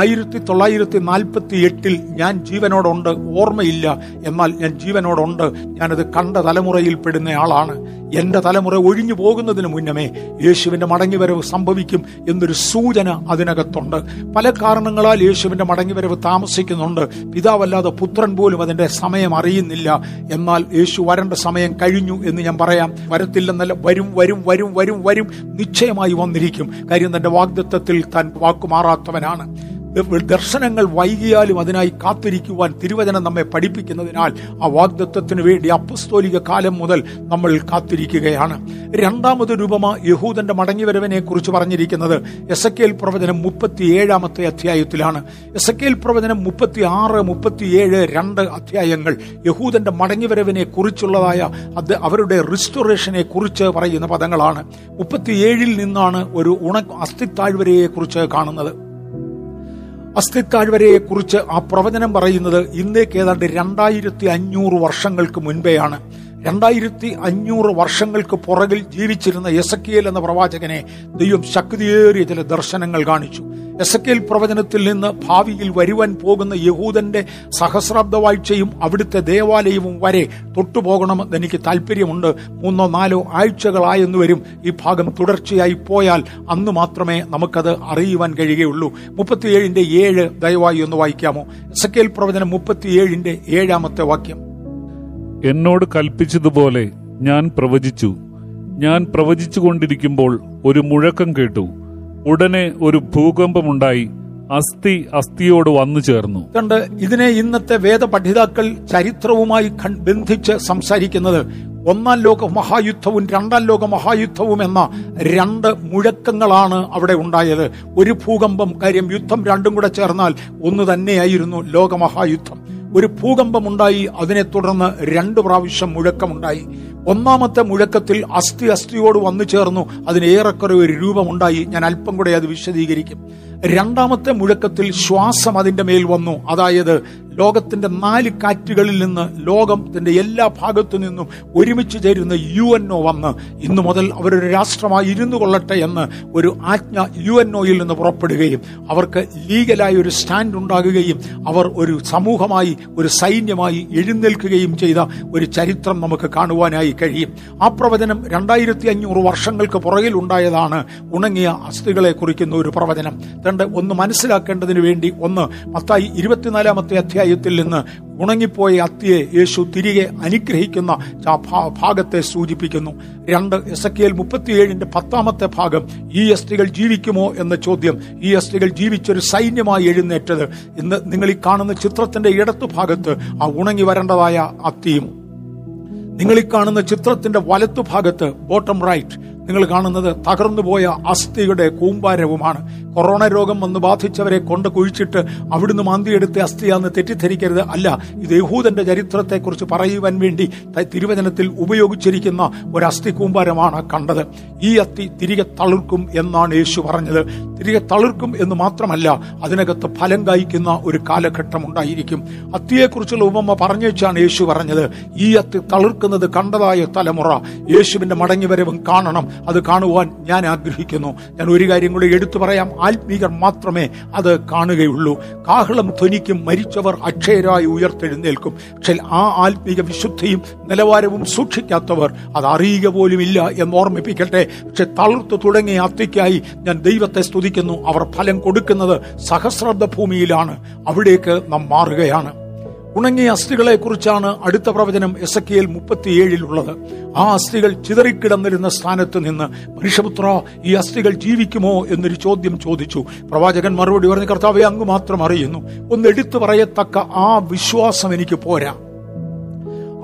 ആയിരത്തി തൊള്ളായിരത്തി നാൽപ്പത്തി എട്ടിൽ ഞാൻ ജീവനോടുണ്ട്, ഓർമ്മയില്ല, എന്നാൽ ഞാൻ ജീവനോടുണ്ട്. ഞാനത് കണ്ട തലമുറയിൽപ്പെടുന്ന ആളാണ്. എന്റെ തലമുറ ഒഴിഞ്ഞു പോകുന്നതിന് മുന്നമേ യേശുവിന്റെ മടങ്ങിവരവ് സംഭവിക്കും എന്നൊരു സൂചന അതിനകത്തുണ്ട്. പല കാരണങ്ങളാൽ യേശുവിന്റെ മടങ്ങിവരവ് താമസിക്കുന്നുണ്ട്. പിതാവല്ലാതെ പുത്രൻ പോലും അതിന്റെ സമയം അറിയുന്നില്ല. എന്നാൽ യേശു വരേണ്ട സമയം കഴിഞ്ഞു എന്ന് ഞാൻ പറയാം. വരത്തില്ലെന്നല്ല, വരും വരും വരും വരും വരും നിശ്ചയമായി വന്നിരിക്കും. കാര്യം തന്റെ വാഗ്ദത്തത്തിൽ താൻ വാക്കുമാറാത്തവനാണ്. ദർശനങ്ങൾ വൈകിയാലും അതിനായി കാത്തിരിക്കുവാൻ തിരുവചനം നമ്മെ പഠിപ്പിക്കുന്നതിനാൽ ആ വാഗ്ദത്തത്തിന് വേണ്ടി അപ്പസ്തോലിക കാലം മുതൽ നമ്മൾ കാത്തിരിക്കുകയാണ്. രണ്ടാമത് രൂപമാ യഹൂദന്റെ മടങ്ങിവരവിനെ കുറിച്ച് പറഞ്ഞിരിക്കുന്നത് യെഹെസ്കേൽ പ്രവചനം മുപ്പത്തി ഏഴാമത്തെ അധ്യായത്തിലാണ്. യെഹെസ്കേൽ പ്രവചനം മുപ്പത്തി ആറ് മുപ്പത്തി ഏഴ് രണ്ട് അധ്യായങ്ങൾ യഹൂദന്റെ മടങ്ങിവരവിനെ കുറിച്ചുള്ളതായ അത് അവരുടെ റിസ്റ്റോറേഷനെ കുറിച്ച് പറയുന്ന പദങ്ങളാണ്. മുപ്പത്തിയേഴിൽ നിന്നാണ് ഒരു ഉണ അസ്ഥിത്താഴ്വരയെ കുറിച്ച് കാണുന്നത്. അസ്ഥിത്താഴ്വരയെ കുറിച്ച് ആ പ്രവചനം പറയുന്നത് ഇന്നേക്ക് ഏതാണ്ട് രണ്ടായിരത്തി അഞ്ഞൂറ് വർഷങ്ങൾക്ക് മുൻപെയാണ്. രണ്ടായിരത്തി അഞ്ഞൂറ് വർഷങ്ങൾക്ക് പുറകിൽ ജീവിച്ചിരുന്ന യെഹെസ്കേൽ എന്ന പ്രവാചകനെ ദൈവം ശക്തിയേറിയ ചില ദർശനങ്ങൾ കാണിച്ചു. യെഹെസ്കേൽ പ്രവചനത്തിൽ നിന്ന് ഭാവിയിൽ വരുവാൻ പോകുന്ന യഹൂദന്റെ സഹസ്രാബ്ദ വാഴ്ചയും അവിടുത്തെ ദേവാലയവും വരെ തൊട്ടുപോകണമെന്ന് എനിക്ക് താല്പര്യമുണ്ട്. മൂന്നോ നാലോ ആഴ്ചകളായെന്ന് വരും. ഈ ഭാഗം തുടർച്ചയായി പോയാൽ അന്ന് മാത്രമേ നമുക്കത് അറിയുവാൻ കഴിയുകയുള്ളൂ. മുപ്പത്തിയേഴിന്റെ ഏഴ് ദയവായി ഒന്ന് വായിക്കാമോ? യെഹെസ്കേൽ പ്രവചനം മുപ്പത്തിയേഴിന്റെ ഏഴാമത്തെ വാക്യം. എന്നോട് കൽപ്പിച്ചതുപോലെ ഞാൻ പ്രവചിച്ചു. ഞാൻ പ്രവചിച്ചു കൊണ്ടിരിക്കുമ്പോൾ ഒരു മുഴക്കം കേട്ടു, ഉടനെ ഒരു ഭൂകമ്പമുണ്ടായി, അസ്ഥി അസ്ഥിയോട് വന്നു ചേർന്നു. കണ്ട്, ഇതിനെ ഇന്നത്തെ വേദ പഠിതാക്കൾ ചരിത്രവുമായി ബന്ധിച്ച് സംസാരിക്കുന്നത് ഒന്നാം ലോക മഹായുദ്ധവും രണ്ടാം ലോക മഹായുദ്ധവും എന്ന രണ്ട് മുഴക്കങ്ങളാണ് അവിടെ ഉണ്ടായത്. ഒരു ഭൂകമ്പം, കാര്യം യുദ്ധം രണ്ടും കൂടെ ചേർന്നാൽ ഒന്ന് തന്നെയായിരുന്നു ലോകമഹായുദ്ധം. ഒരു ഭൂകമ്പമുണ്ടായി, അതിനെ തുടർന്ന് രണ്ടു പ്രാവശ്യം മുഴക്കമുണ്ടായി. ഒന്നാമത്തെ മുഴക്കത്തിൽ അസ്ഥി അസ്ഥിയോട് വന്നു ചേർന്നു, അതിനേറെക്കുറെ ഒരു രൂപമുണ്ടായി. ഞാൻ അല്പം കൂടെ അത് വിശദീകരിക്കും. രണ്ടാമത്തെ മുഴക്കത്തിൽ ശ്വാസം അതിന്റെ മേൽ വന്നു, അതായത് ലോകത്തിന്റെ നാല് കാറ്റുകളിൽ നിന്ന് ലോകത്തിന്റെ എല്ലാ ഭാഗത്തു നിന്നും ഒരുമിച്ച് ചേരുന്ന യു എൻ ഒ വന്ന് ഇന്നു മുതൽ അവരൊരു രാഷ്ട്രമായി ഇരുന്നു കൊള്ളട്ടെ എന്ന് ഒരു ആജ്ഞ യു എൻ ഒയിൽ നിന്ന് പുറപ്പെടുകയും അവർക്ക് ലീഗലായ ഒരു സ്റ്റാൻഡ് ഉണ്ടാകുകയും അവർ ഒരു സമൂഹമായി ഒരു സൈന്യമായി എഴുന്നേൽക്കുകയും ചെയ്ത ഒരു ചരിത്രം നമുക്ക് കാണുവാനായി കഴിയും. ആ പ്രവചനം രണ്ടായിരത്തി അഞ്ഞൂറ് വർഷങ്ങൾക്ക് പുറകിൽ ഉണ്ടായതാണ്. ഉണങ്ങിയ അസ്ഥികളെ കുറിക്കുന്ന ഒരു പ്രവചനം. രണ്ട് ഒന്ന് മനസ്സിലാക്കേണ്ടതിന് വേണ്ടി ഒന്ന് മത്തായി ഇരുപത്തിനാലാമത്തെ അധ്യായം ത്തിൽ നിന്ന് ഉണങ്ങിപ്പോയ അത്തിയെ യേശു തിരികെ അനുഗ്രഹിക്കുന്ന ഭാഗത്തെ സൂചിപ്പിക്കുന്നു. രണ്ട് യെഹെസ്കേൽ മുപ്പത്തിയേഴിന്റെ പത്താമത്തെ ഭാഗം ഈ അസ്ഥികൾ ജീവിക്കുമോ എന്ന ചോദ്യം. ഈ അസ്ഥികൾ ജീവിച്ചൊരു സൈന്യമായി എഴുന്നേറ്റത്. ഇന്ന് നിങ്ങൾ ഈ കാണുന്ന ചിത്രത്തിന്റെ ഇടത്തു ഭാഗത്ത് ആ ഉണങ്ങി വരേണ്ടതായ അത്തിയും, നിങ്ങൾ ഈ കാണുന്ന ചിത്രത്തിന്റെ വലത്തു ഭാഗത്ത് ബോട്ടം റൈറ്റ് നിങ്ങൾ കാണുന്നത് തകർന്നുപോയ അസ്ഥിയുടെ കൂമ്പാരവുമാണ്. കൊറോണ രോഗം വന്ന് ബാധിച്ചവരെ കൊണ്ട് കുഴിച്ചിട്ട് അവിടുന്ന് മാന്തിയെടുത്ത അസ്ഥിയാന്ന് തെറ്റിദ്ധരിക്കരുത്. അല്ല, ഇത് യഹൂദന്റെ ചരിത്രത്തെക്കുറിച്ച് പറയുവാൻ വേണ്ടി തിരുവചനത്തിൽ ഉപയോഗിച്ചിരിക്കുന്ന ഒരു അസ്ഥി കൂമ്പാരമാണ് കണ്ടത്. ഈ അസ്ഥി തിരികെ തളിർക്കും എന്നാണ് യേശു പറഞ്ഞത്. തിരികെ തളിർക്കും എന്ന് മാത്രമല്ല, അതിനകത്ത് ഫലം കായ്ക്കുന്ന ഒരു കാലഘട്ടം ഉണ്ടായിരിക്കും. അത്തിയെക്കുറിച്ചുള്ള ഉപമ പറഞ്ഞുവെച്ചാണ് യേശു പറഞ്ഞത്. ഈ അത്തി തളിർക്കുന്നത് കണ്ടതായ തലമുറ യേശുവിന്റെ മടങ്ങിവരവും കാണണം. അത് കാണുവാൻ ഞാൻ ആഗ്രഹിക്കുന്നു. ഞാൻ ഒരു കാര്യം കൂടി എടുത്തു പറയാം, ആത്മീകർ മാത്രമേ അത് കാണുകയുള്ളൂ. കാഹളം ധ്വനിക്കും, മരിച്ചവർ അക്ഷയരായി ഉയർത്തെഴുന്നേൽക്കും. പക്ഷേ ആ ആത്മീക വിശുദ്ധിയും നിലവാരവും സൂക്ഷിക്കാത്തവർ അത് അറിയുക പോലുമില്ല എന്ന് ഓർമ്മിപ്പിക്കട്ടെ. പക്ഷെ തളർത്തു തുടങ്ങിയ അത്തിക്കായി ഞാൻ ദൈവത്തെ സ്തുതിക്കുന്നു. അവർ ഫലം കൊടുക്കുന്നത് സഹസ്രാബ്ദ ഭൂമിയിലാണ്. അവിടേക്ക് നാം മാറുകയാണ്. ഉണങ്ങിയ അസ്ഥികളെ കുറിച്ചാണ് അടുത്ത പ്രവചനം യെഹെസ്കേൽ മുപ്പത്തിയേഴിൽ ഉള്ളത്. ആ അസ്ഥികൾ ചിതറിക്കിടന്നിരുന്ന സ്ഥാനത്ത് നിന്ന് മനുഷ്യപുത്ര, ഈ അസ്ഥികൾ ജീവിക്കുമോ എന്നൊരു ചോദ്യം ചോദിച്ചു. പ്രവാചകൻ മറുപടി പറഞ്ഞ്, കർത്താവെ, അങ്ങ് മാത്രം അറിയുന്നു, ഒന്നെടുത്തു പറയത്തക്ക ആ വിശ്വാസം എനിക്ക് പോരാ.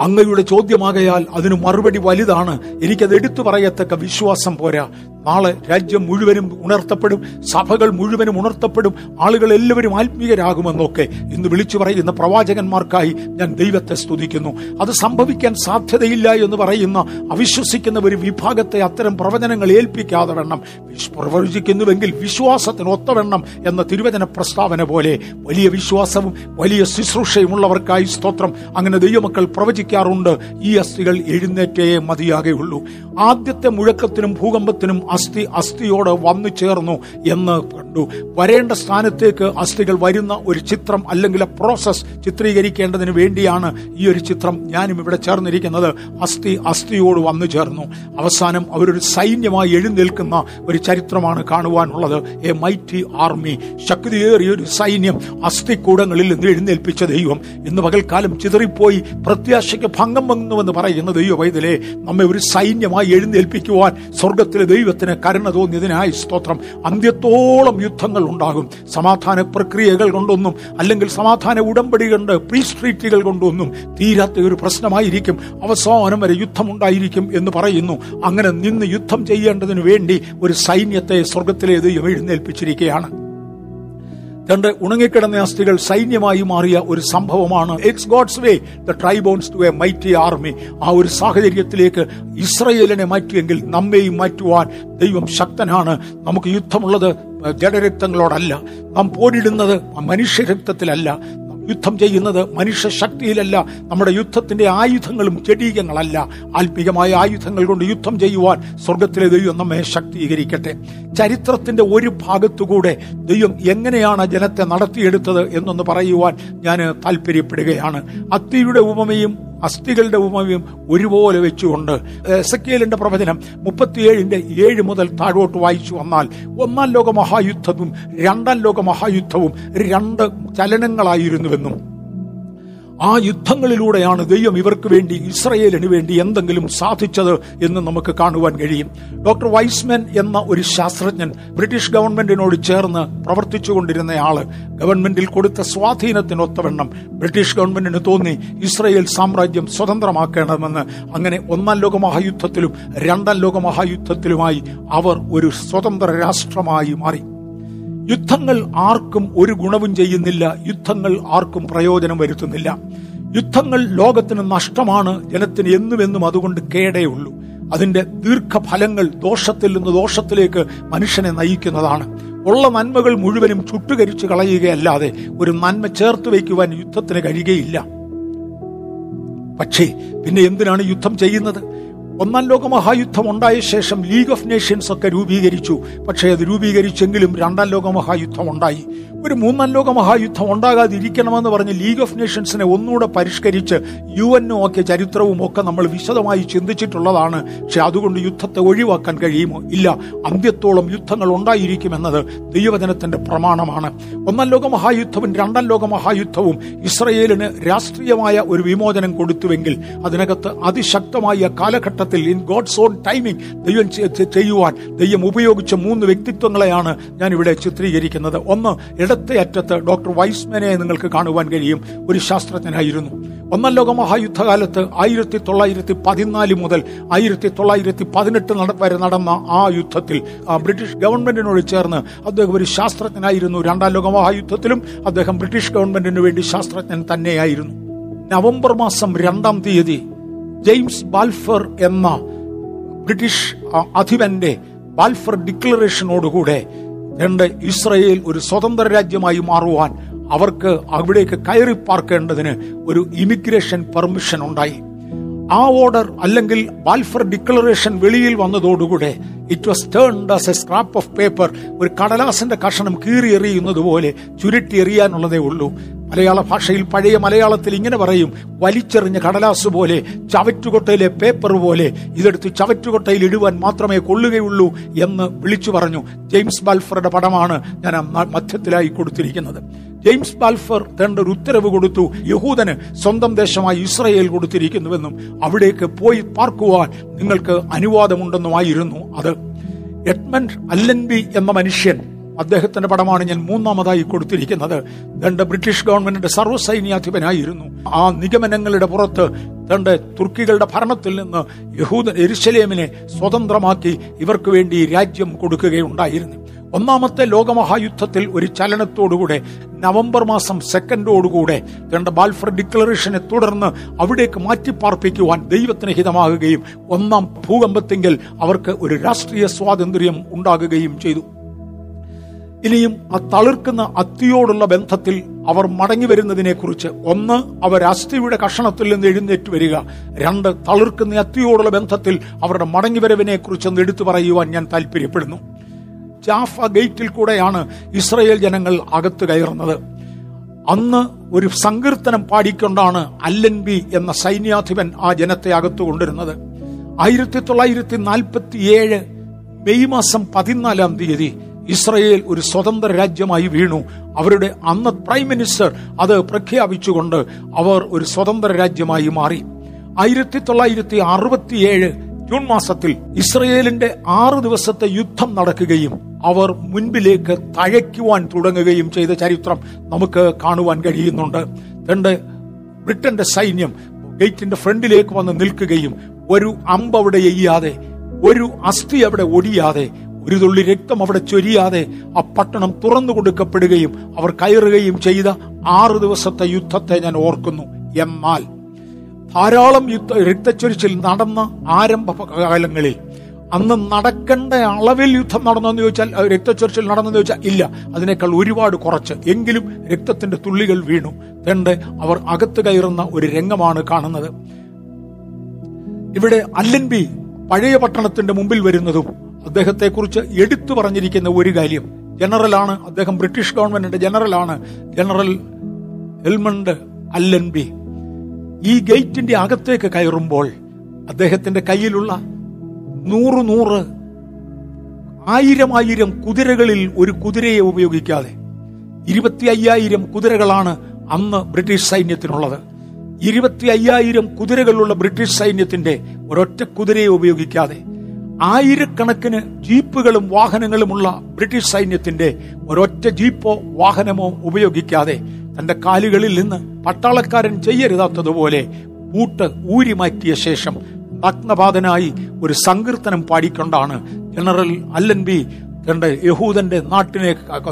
അങ്ങയുടെ ചോദ്യമാകയാൽ അതിന് മറുപടി വലുതാണ്, എനിക്കത് എടുത്തു പറയത്തക്ക വിശ്വാസം പോരാ. നാളെ രാജ്യം മുഴുവനും ഉണർത്തപ്പെടും, സഭകൾ മുഴുവനും ഉണർത്തപ്പെടും, ആളുകൾ എല്ലാവരും ആത്മീയരാകുമെന്നൊക്കെ ഇന്ന് വിളിച്ചു പറയുന്ന പ്രവാചകന്മാർക്കായി ഞാൻ ദൈവത്തെ സ്തുതിക്കുന്നു. അത് സംഭവിക്കാൻ സാധ്യതയില്ല എന്ന് പറയുന്ന അവിശ്വസിക്കുന്ന ഒരു വിഭാഗത്തെ അത്തരം പ്രവചനങ്ങൾ ഏൽപ്പിക്കാതെ വേണം. പ്രവചിക്കുന്നുവെങ്കിൽ വിശ്വാസത്തിന് ഒത്തവണ്ണം എന്ന തിരുവചന പ്രസ്താവന പോലെ വലിയ വിശ്വാസവും വലിയ ശുശ്രൂഷയുമുള്ളവർക്കായി സ്തോത്രം. അങ്ങനെ ദൈവമക്കൾ പ്രവചിക്കാറുണ്ട്, ഈ അസ്ഥികൾ എഴുന്നേറ്റേ മതിയാകെയുള്ളൂ. ആദ്യത്തെ മുഴക്കത്തിനും ഭൂകമ്പത്തിനും അസ്ഥി അസ്ഥിയോട് വന്നു ചേർന്നു എന്ന് കണ്ടു. വരേണ്ട സ്ഥാനത്തേക്ക് അസ്ഥികൾ വരുന്ന ഒരു ചിത്രം അല്ലെങ്കിൽ പ്രോസസ് ചിത്രീകരിക്കേണ്ടതിന് വേണ്ടിയാണ് ഈ ഒരു ചിത്രം ഞാനും ഇവിടെ ചേർന്നിരിക്കുന്നത്. അസ്ഥി അസ്ഥിയോട് വന്നു ചേർന്നു. അവസാനം അവരൊരു സൈന്യമായി എഴുന്നേൽക്കുന്ന ഒരു ചരിത്രമാണ് കാണുവാനുള്ളത്. എ മൈറ്റി ആർമി, ശക്തിയേറിയ ഒരു സൈന്യം അസ്ഥിക്കൂടങ്ങളിൽ നിന്ന് എഴുന്നേൽപ്പിച്ച ദൈവം ഇന്ന് പകൽക്കാലം ചിതറിപ്പോയി പ്രത്യാശയ്ക്ക് ഭംഗം വന്നുവെന്ന് പറയുന്ന ദൈവ വൈതലേ, നമ്മെ ഒരു സൈന്യമായി എഴുന്നേൽപ്പിക്കുവാൻ സ്വർഗത്തിലെ ദൈവത്തിന് കരുണ തോന്നിയതിനായി സ്തോത്രം. അന്ത്യത്തോളം യുദ്ധങ്ങൾ ഉണ്ടാകും. സമാധാന പ്രക്രിയകൾ കൊണ്ടൊന്നും അല്ലെങ്കിൽ സമാധാന ഉടമ്പടി കൊണ്ട് പീസ് ട്രീറ്റികൾ കൊണ്ടൊന്നും തീരാത്ത ഒരു പ്രശ്നമായിരിക്കും. അവസാനം വരെ യുദ്ധമുണ്ടായിരിക്കും എന്ന് പറയുന്നു. അങ്ങനെ നിന്ന് യുദ്ധം ചെയ്യേണ്ടതിനു വേണ്ടി ഒരു സൈന്യത്തെ സ്വർഗത്തിലെ ദൈവം എഴുന്നേൽപ്പിച്ചിരിക്കുകയാണ്. രണ്ട് ഉണങ്ങിക്കിടന്ന അസ്ഥികൾ സൈന്യമായി മാറിയ ഒരു സംഭവമാണ്. It's God's way the ട്രൈബോൺസ് to a mighty army. ആ ഒരു സാഹചര്യത്തിലേക്ക് ഇസ്രയേലിനെ മാറ്റിയെങ്കിൽ നമ്മെയും മാറ്റുവാൻ ദൈവം ശക്തനാണ്. നമുക്ക് യുദ്ധമുള്ളത് ജഡരക്തങ്ങളോടല്ല, നാം പോരിടുന്നത് മനുഷ്യരക്തത്തിലല്ല, യുദ്ധം ചെയ്യുന്നത് മനുഷ്യശക്തിയിലല്ല. നമ്മുടെ യുദ്ധത്തിന്റെ ആയുധങ്ങളും ജഡീകങ്ങളല്ല. ആത്മീകമായ ആയുധങ്ങൾ കൊണ്ട് യുദ്ധം ചെയ്യുവാൻ സ്വർഗത്തിലെ ദൈവം നമ്മെ ശക്തീകരിക്കട്ടെ. ചരിത്രത്തിന്റെ ഒരു ഭാഗത്തുകൂടെ ദൈവം എങ്ങനെയാണ് ജനത്തെ നടത്തിയെടുത്തത് എന്നൊന്ന് പറയുവാൻ ഞാൻ താല്പര്യപ്പെടുകയാണ്. അത്തിയുടെ ഉപമയും അസ്ഥികളുടെ ഉപമയും ഒരുപോലെ വെച്ചുകൊണ്ട് യെഹെസ്കേലിന്റെ പ്രവചനം മുപ്പത്തിയേഴിന്റെ ഏഴ് മുതൽ താഴോട്ട് വായിച്ചു വന്നാൽ, ഒന്നാം ലോക മഹായുദ്ധവും രണ്ടാം ലോക മഹായുദ്ധവും രണ്ട് ചലനങ്ങളായിരുന്നുവെന്നും ആ യുദ്ധങ്ങളിലൂടെയാണ് ദൈവം ഇവർക്ക് വേണ്ടി, ഇസ്രയേലിന് വേണ്ടി എന്തെങ്കിലും സാധിച്ചത് എന്ന് നമുക്ക് കാണുവാൻ കഴിയും. ഡോക്ടർ വൈസ്മാൻ എന്ന ഒരു ശാസ്ത്രജ്ഞൻ ബ്രിട്ടീഷ് ഗവൺമെന്റിനോട് ചേർന്ന് പ്രവർത്തിച്ചുകൊണ്ടിരുന്നയാള് ഗവൺമെന്റിൽ കൊടുത്ത സ്വാധീനത്തിനൊത്തവണ്ണം ബ്രിട്ടീഷ് ഗവൺമെന്റിന് തോന്നി ഇസ്രയേൽ സാമ്രാജ്യം സ്വതന്ത്രമാക്കണമെന്ന്. അങ്ങനെ ഒന്നാം ലോക മഹായുദ്ധത്തിലും രണ്ടാം ലോക മഹായുദ്ധത്തിലുമായി അവർ ഒരു സ്വതന്ത്ര രാഷ്ട്രമായി മാറി. യുദ്ധങ്ങൾ ആർക്കും ഒരു ഗുണവും ചെയ്യുന്നില്ല. യുദ്ധങ്ങൾ ആർക്കും പ്രയോജനം വരുത്തുന്നില്ല. യുദ്ധങ്ങൾ ലോകത്തിന് നഷ്ടമാണ്, ജനത്തിന് എന്നുമെന്നും അതുകൊണ്ട് കേടേയുള്ളൂ. അതിന്റെ ദീർഘഫലങ്ങൾ ദോഷത്തിൽ നിന്ന് ദോഷത്തിലേക്ക് മനുഷ്യനെ നയിക്കുന്നതാണ്. ഉള്ള നന്മകൾ മുഴുവനും ചുട്ടുകരിച്ചു കളയുകയല്ലാതെ ഒരു നന്മ ചേർത്ത് വയ്ക്കുവാൻ യുദ്ധത്തിന് കഴിയുകയില്ല. പക്ഷേ പിന്നെ എന്തിനാണ് യുദ്ധം ചെയ്യുന്നത്? ഒന്നാം ലോക മഹായുദ്ധം ഉണ്ടായ ശേഷം ലീഗ് ഓഫ് നേഷൻസ് ഒക്കെ രൂപീകരിച്ചു. പക്ഷേ അത് രൂപീകരിച്ചെങ്കിലും രണ്ടാം ലോക മഹായുദ്ധം ഉണ്ടായി. ഒരു മൂന്നാം ലോക മഹായുദ്ധം ഉണ്ടാകാതിരിക്കണമെന്ന് പറഞ്ഞ് ലീഗ് ഓഫ് നേഷൻസിനെ ഒന്നുകൂടെ പരിഷ്കരിച്ച് യു എൻ ഒ ഒക്കെ ചരിത്രവും ഒക്കെ നമ്മൾ വിശദമായി ചിന്തിച്ചിട്ടുള്ളതാണ്. പക്ഷെ അതുകൊണ്ട് യുദ്ധത്തെ ഒഴിവാക്കാൻ കഴിയുമോ? ഇല്ല. അന്ത്യത്തോളം യുദ്ധങ്ങൾ ഉണ്ടായിരിക്കുമെന്നത് ദൈവവചനത്തിന്റെ പ്രമാണമാണ്. ഒന്നാം ലോക മഹായുദ്ധവും രണ്ടാം ലോക മഹായുദ്ധവും ഇസ്രയേലിന് രാഷ്ട്രീയമായ ഒരു വിമോചനം കൊടുത്തുവെങ്കിൽ അതിനകത്ത് അതിശക്തമായ കാലഘട്ടം ഇൻ ഗോഡ്സ് ഓൺ ടൈമിംഗ് ദൈവം ചെയ്യുവാൻ ദൈവം ഉപയോഗിച്ച മൂന്ന് വ്യക്തിത്വങ്ങളെയാണ് ഞാൻ ഇവിടെ ചിത്രീകരിക്കുന്നത്. ഒന്ന്, ഇടത്തെ അറ്റത്ത് ഡോക്ടർ വൈസ്മാനെ നിങ്ങൾക്ക് കാണുവാൻ കഴിയും. ഒരു ശാസ്ത്രജ്ഞനായിരുന്നു. ഒന്നാം ലോക മഹായുദ്ധകാലത്ത് ആയിരത്തി തൊള്ളായിരത്തി പതിനാല് മുതൽ ആയിരത്തി തൊള്ളായിരത്തി പതിനെട്ട് വരെ നടന്ന ആ യുദ്ധത്തിൽ ബ്രിട്ടീഷ് ഗവൺമെന്റിനോട് ചേർന്ന് അദ്ദേഹം ഒരു ശാസ്ത്രജ്ഞനായിരുന്നു. രണ്ടാം ലോക മഹായുദ്ധത്തിലും അദ്ദേഹം ബ്രിട്ടീഷ് ഗവൺമെന്റിന് വേണ്ടി ശാസ്ത്രജ്ഞൻ തന്നെയായിരുന്നു. നവംബർ മാസം രണ്ടാം തീയതി ജെയിംസ് ബാൽഫർ എന്ന ബ്രിട്ടീഷ് അധിപന്റെ ബാൽഫർ ഡിക്ലറേഷനോടുകൂടെ രണ്ട് ഇസ്രയേൽ ഒരു സ്വതന്ത്ര രാജ്യമായി മാറുവാൻ അവർക്ക് അവിടേക്ക് കയറി പാർക്കേണ്ടതിന് ഒരു ഇമിഗ്രേഷൻ പെർമിഷൻ ഉണ്ടായി. ആ ഓർഡർ അല്ലെങ്കിൽ ബാൽഫർ ഡിക്ലറേഷൻ വെളിയിൽ വന്നതോടുകൂടെ it was turned as a scrap of paper. ഒരു കടലാസിന്റെ കഷണം കീറി എറിയുന്നത് പോലെ ചുരുട്ടി എറിയാനുള്ളതേ ഉള്ളൂ. മലയാള ഭാഷയിൽ പഴയ മലയാളത്തിൽ ഇങ്ങനെ പറയും, വലിച്ചെറിഞ്ഞ കടലാസ് പോലെ, ചവറ്റുകൊട്ടയിലെ പേപ്പർ പോലെ, ഇതെടുത്ത് ചവറ്റുകൊട്ടയിൽ ഇടുവാൻ മാത്രമേ കൊള്ളുകയുള്ളൂ എന്ന് വിളിച്ചു പറഞ്ഞു. ജെയിംസ് ബാൽഫറുടെ പടമാണ് ഞാൻ മധ്യത്തിലായി കൊടുത്തിരിക്കുന്നത്. ജെയിംസ് ബാൽഫർ തന്റെ ഒരു ഉത്തരവ് കൊടുത്തു, യഹൂദന് സ്വന്തം ദേശമായി ഇസ്രയേൽ കൊടുത്തിരിക്കുന്നുവെന്നും അവിടേക്ക് പോയി പാർക്കുവാൻ നിങ്ങൾക്ക് അനുവാദമുണ്ടെന്നുമായിരുന്നു അത്. എഡ്മണ്ട് അല്ലൻബി എന്ന മനുഷ്യൻ, അദ്ദേഹത്തിന്റെ പടമാണ് ഞാൻ മൂന്നാമതായി കൊടുത്തിരിക്കുന്നത്. തന്റെ ബ്രിട്ടീഷ് ഗവൺമെന്റിന്റെ സർവ്വസൈന്യാധിപനായിരുന്നു. ആ നിഗമനങ്ങളുടെ പുറത്ത് തന്റെ തുർക്കികളുടെ ഭരണത്തിൽ നിന്ന് യഹൂദൻ യെരുശലേമിനെ സ്വതന്ത്രമാക്കി ഇവർക്ക് വേണ്ടി രാജ്യം കൊടുക്കുകയുണ്ടായിരുന്നു. ഒന്നാമത്തെ ലോകമഹായുദ്ധത്തിൽ ഒരു ചലനത്തോടുകൂടെ നവംബർ മാസം സെക്കൻഡോടുകൂടെ തന്റെ ബാൽഫർ ഡിക്ലറേഷനെ തുടർന്ന് അവിടേക്ക് മാറ്റിപ്പാർപ്പിക്കുവാൻ ദൈവത്തിന് ഹിതമാകുകയും ഒന്നാം ഭൂകമ്പത്തിങ്കിൽ അവർക്ക് ഒരു രാഷ്ട്രീയ സ്വാതന്ത്ര്യം ഉണ്ടാകുകയും ചെയ്തു. ഇനിയും ആ തളിർക്കുന്ന അത്തിയോടുള്ള ബന്ധത്തിൽ അവർ മടങ്ങി വരുന്നതിനെ കുറിച്ച്, ഒന്ന്, അവർ അസ്ഥിയുടെ കഷണത്തിൽ നിന്ന് എഴുന്നേറ്റ് വരിക, രണ്ട്, തളിർക്കുന്ന അത്തിയോടുള്ള ബന്ധത്തിൽ അവരുടെ മടങ്ങിവരവിനെ കുറിച്ചൊന്ന് എടുത്തു പറയുവാൻ ഞാൻ താല്പര്യപ്പെടുന്നു. ജാഫ ഗേറ്റിൽ കൂടെയാണ് ഇസ്രയേൽ ജനങ്ങൾ അകത്ത് കയറുന്നത്. അന്ന് ഒരു സങ്കീർത്തനം പാടിക്കൊണ്ടാണ് അല്ലൻബി എന്ന സൈന്യാധിപൻ ആ ജനത്തെ അകത്തു കൊണ്ടിരുന്നത്. ആയിരത്തി തൊള്ളായിരത്തി നാൽപ്പത്തി ഏഴ് മെയ് മാസം പതിനാലാം തീയതി ഇസ്രയേൽ ഒരു സ്വതന്ത്ര രാജ്യമായി വീണു. അവരുടെ അന്ന് പ്രൈം മിനിസ്റ്റർ അത് പ്രഖ്യാപിച്ചുകൊണ്ട് അവർ ഒരു സ്വതന്ത്ര രാജ്യമായി മാറി. ആയിരത്തി തൊള്ളായിരത്തി അറുപത്തിയേഴ് ജൂൺ മാസത്തിൽ ഇസ്രയേലിന്റെ ആറ് ദിവസത്തെ യുദ്ധം നടക്കുകയും അവർ മുൻപിലേക്ക് തഴയ്ക്കുവാൻ തുടങ്ങുകയും ചെയ്ത ചരിത്രം നമുക്ക് കാണുവാൻ കഴിയുന്നുണ്ട്. തന്റെ ബ്രിട്ടന്റെ സൈന്യം ഗേറ്റിന്റെ ഫ്രണ്ടിലേക്ക് വന്ന് നിൽക്കുകയും ഒരു അമ്പ് അവിടെ എയ്യാതെ, ഒരു അസ്ഥി അവിടെ ഒടിയാതെ, ഒരു തുള്ളി രക്തം അവിടെ ചൊരിയാതെ ആ പട്ടണം തുറന്നു കൊടുക്കപ്പെടുകയും അവർ കയറുകയും ചെയ്ത ആറ് ദിവസത്തെ യുദ്ധത്തെ ഞാൻ ഓർക്കുന്നു. എന്നാൽ ധാരാളം യുദ്ധ രക്തച്ചൊരിച്ചിൽ നടന്ന ആരംഭ കാലങ്ങളിൽ അന്ന് നടക്കേണ്ട അളവിൽ യുദ്ധം നടന്നെന്ന് ചോദിച്ചാൽ, രക്തച്ചൊരിച്ചിൽ നടന്നെന്ന് ചോദിച്ചാൽ ഇല്ല, അതിനേക്കാൾ ഒരുപാട് കുറച്ച്. എങ്കിലും രക്തത്തിന്റെ തുള്ളികൾ വീണു. രണ്ട്, അവർ അകത്ത് കയറുന്ന ഒരു രംഗമാണ് കാണുന്നത്. ഇവിടെ അല്ലൻബി പഴയ പട്ടണത്തിന്റെ മുമ്പിൽ വരുന്നതും അദ്ദേഹത്തെക്കുറിച്ച് എടുത്തു പറഞ്ഞിരിക്കുന്ന ഒരു കാര്യം, ജനറലാണ് അദ്ദേഹം, ബ്രിട്ടീഷ് ഗവൺമെന്റിന്റെ ജനറലാണ്, ജനറൽ എൽമണ്ട് അല്ലൻബി. ഈ ഗേറ്റിന്റെ അകത്തേക്ക് കയറുമ്പോൾ അദ്ദേഹത്തിന്റെ കയ്യിലുള്ള നൂറ് നൂറ് ആയിരം ആയിരം കുതിരകളിൽ ഒരു കുതിരയെ ഉപയോഗിക്കാതെ, ഇരുപത്തി അയ്യായിരം കുതിരകളാണ് അന്ന് ബ്രിട്ടീഷ് സൈന്യത്തിനുള്ളത്, ഇരുപത്തി അയ്യായിരം കുതിരകളുള്ള ബ്രിട്ടീഷ് സൈന്യത്തിന്റെ ഒരൊറ്റ കുതിരയെ ഉപയോഗിക്കാതെ ആയിരക്കണക്കിന് ജീപ്പുകളും വാഹനങ്ങളുമുള്ള ബ്രിട്ടീഷ് സൈന്യത്തിന്റെ ഒരൊറ്റ ജീപ്പോ വാഹനമോ ഉപയോഗിക്കാതെ തന്റെ കാലുകളിൽ നിന്ന് പട്ടാളക്കാരൻ ചെയ്യരുതാത്തതുപോലെ ബൂട്ട് ഊരി മാറ്റിയ ശേഷം നഗ്നപാതനായി ഒരു സങ്കീർത്തനം പാടിക്കൊണ്ടാണ് ജനറൽ അല്ലൻബി തന്റെ യഹൂദന്റെ നാട്ടിനെ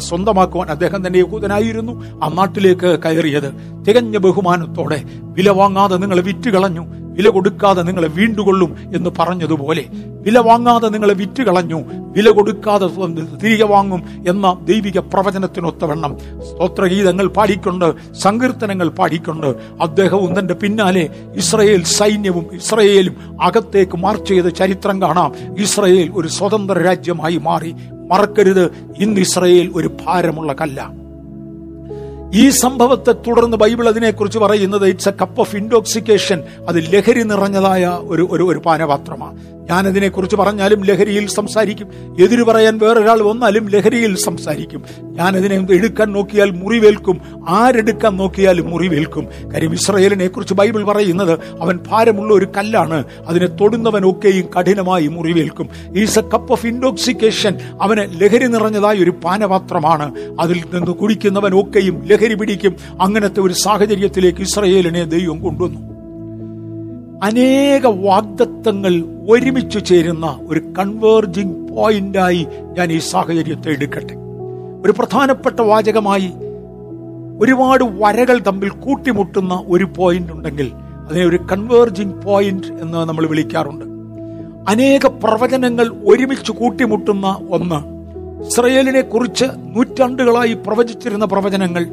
സ്വന്തമാക്കുവാൻ, അദ്ദേഹം തന്നെ യഹൂദനായിരുന്നു, ആ നാട്ടിലേക്ക് കയറിയത്. തികഞ്ഞ ബഹുമാനത്തോടെ, വില വാങ്ങാതെ നിങ്ങളെ വിറ്റുകളഞ്ഞു, വില കൊടുക്കാതെ നിങ്ങളെ വീണ്ടുകൊള്ളും എന്ന് പറഞ്ഞതുപോലെ, വില വാങ്ങാതെ നിങ്ങളെ വിറ്റ് കളഞ്ഞു, വില കൊടുക്കാതെ തിരികെ വാങ്ങും എന്ന ദൈവിക പ്രവചനത്തിനൊത്തവണ്ണം സ്തോത്രഗീതങ്ങൾ പാടിക്കൊണ്ട്, സങ്കീർത്തനങ്ങൾ പാടിക്കൊണ്ട് അദ്ദേഹവും തന്റെ പിന്നാലെ ഇസ്രയേൽ സൈന്യവും ഇസ്രയേലും അകത്തേക്ക് മാർച്ച് ചെയ്ത ചരിത്രം കാണാം. ഇസ്രയേൽ ഒരു സ്വതന്ത്ര രാജ്യമായി മാറി. മറക്കരുത്, ഇന്ന് ഇസ്രയേൽ ഒരു ഭാരമുള്ള കല്ലാണ്. ഈ സംഭവത്തെ തുടർന്ന് ബൈബിൾ അതിനെക്കുറിച്ച് പറയുന്നത് it's a cup of intoxication, അത് ലഹരി നിറഞ്ഞതായ ഒരു ഒരു പാനപാത്രമാണ്. ഞാനതിനെക്കുറിച്ച് പറഞ്ഞാലും ലഹരിയിൽ സംസാരിക്കും, എതിര് പറയാൻ വേറൊരാൾ വന്നാലും ലഹരിയിൽ സംസാരിക്കും. ഞാനതിനെ എടുക്കാൻ നോക്കിയാൽ മുറിവേൽക്കും, ആരെടുക്കാൻ നോക്കിയാലും മുറിവേൽക്കും. കാര്യം ഇസ്രയേലിനെ കുറിച്ച് ബൈബിൾ പറയുന്നത് അവൻ ഭാരമുള്ള ഒരു കല്ലാണ്, അതിനെ തൊടുന്നവനൊക്കെയും കഠിനമായി മുറിവേൽക്കും. Is a cup of intoxication, അവന് ലഹരി നിറഞ്ഞതായ ഒരു പാനപാത്രമാണ്, അതിൽ നിന്ന് കുടിക്കുന്നവനൊക്കെയും ലഹരി പിടിക്കും. അങ്ങനത്തെ ഒരു സാഹചര്യത്തിലേക്ക് ഇസ്രയേലിനെ ദൈവം കൊണ്ടുവന്നു. അനേക വാഗ്ദത്തങ്ങൾ ഒരുമിച്ചു ചേരുന്ന ഒരു കൺവേർജിംഗ് പോയിന്റായി ഞാൻ ഈ സാഹചര്യത്തെ എടുക്കട്ടെ. ഒരു പ്രധാനപ്പെട്ട വാചകമായി ഒരുപാട് വരകൾ തമ്മിൽ കൂട്ടിമുട്ടുന്ന ഒരു പോയിന്റ് ഉണ്ടെങ്കിൽ അതിനെ ഒരു കൺവേർജിംഗ് പോയിന്റ് എന്ന് നമ്മൾ വിളിക്കാറുണ്ട്. അനേക പ്രവചനങ്ങൾ ഒരുമിച്ച് കൂട്ടിമുട്ടുന്ന ഒന്ന്. ഇസ്രയേലിനെ കുറിച്ച് നൂറ്റാണ്ടുകളായി പ്രവചിച്ചിരുന്ന പ്രവചനങ്ങൾ,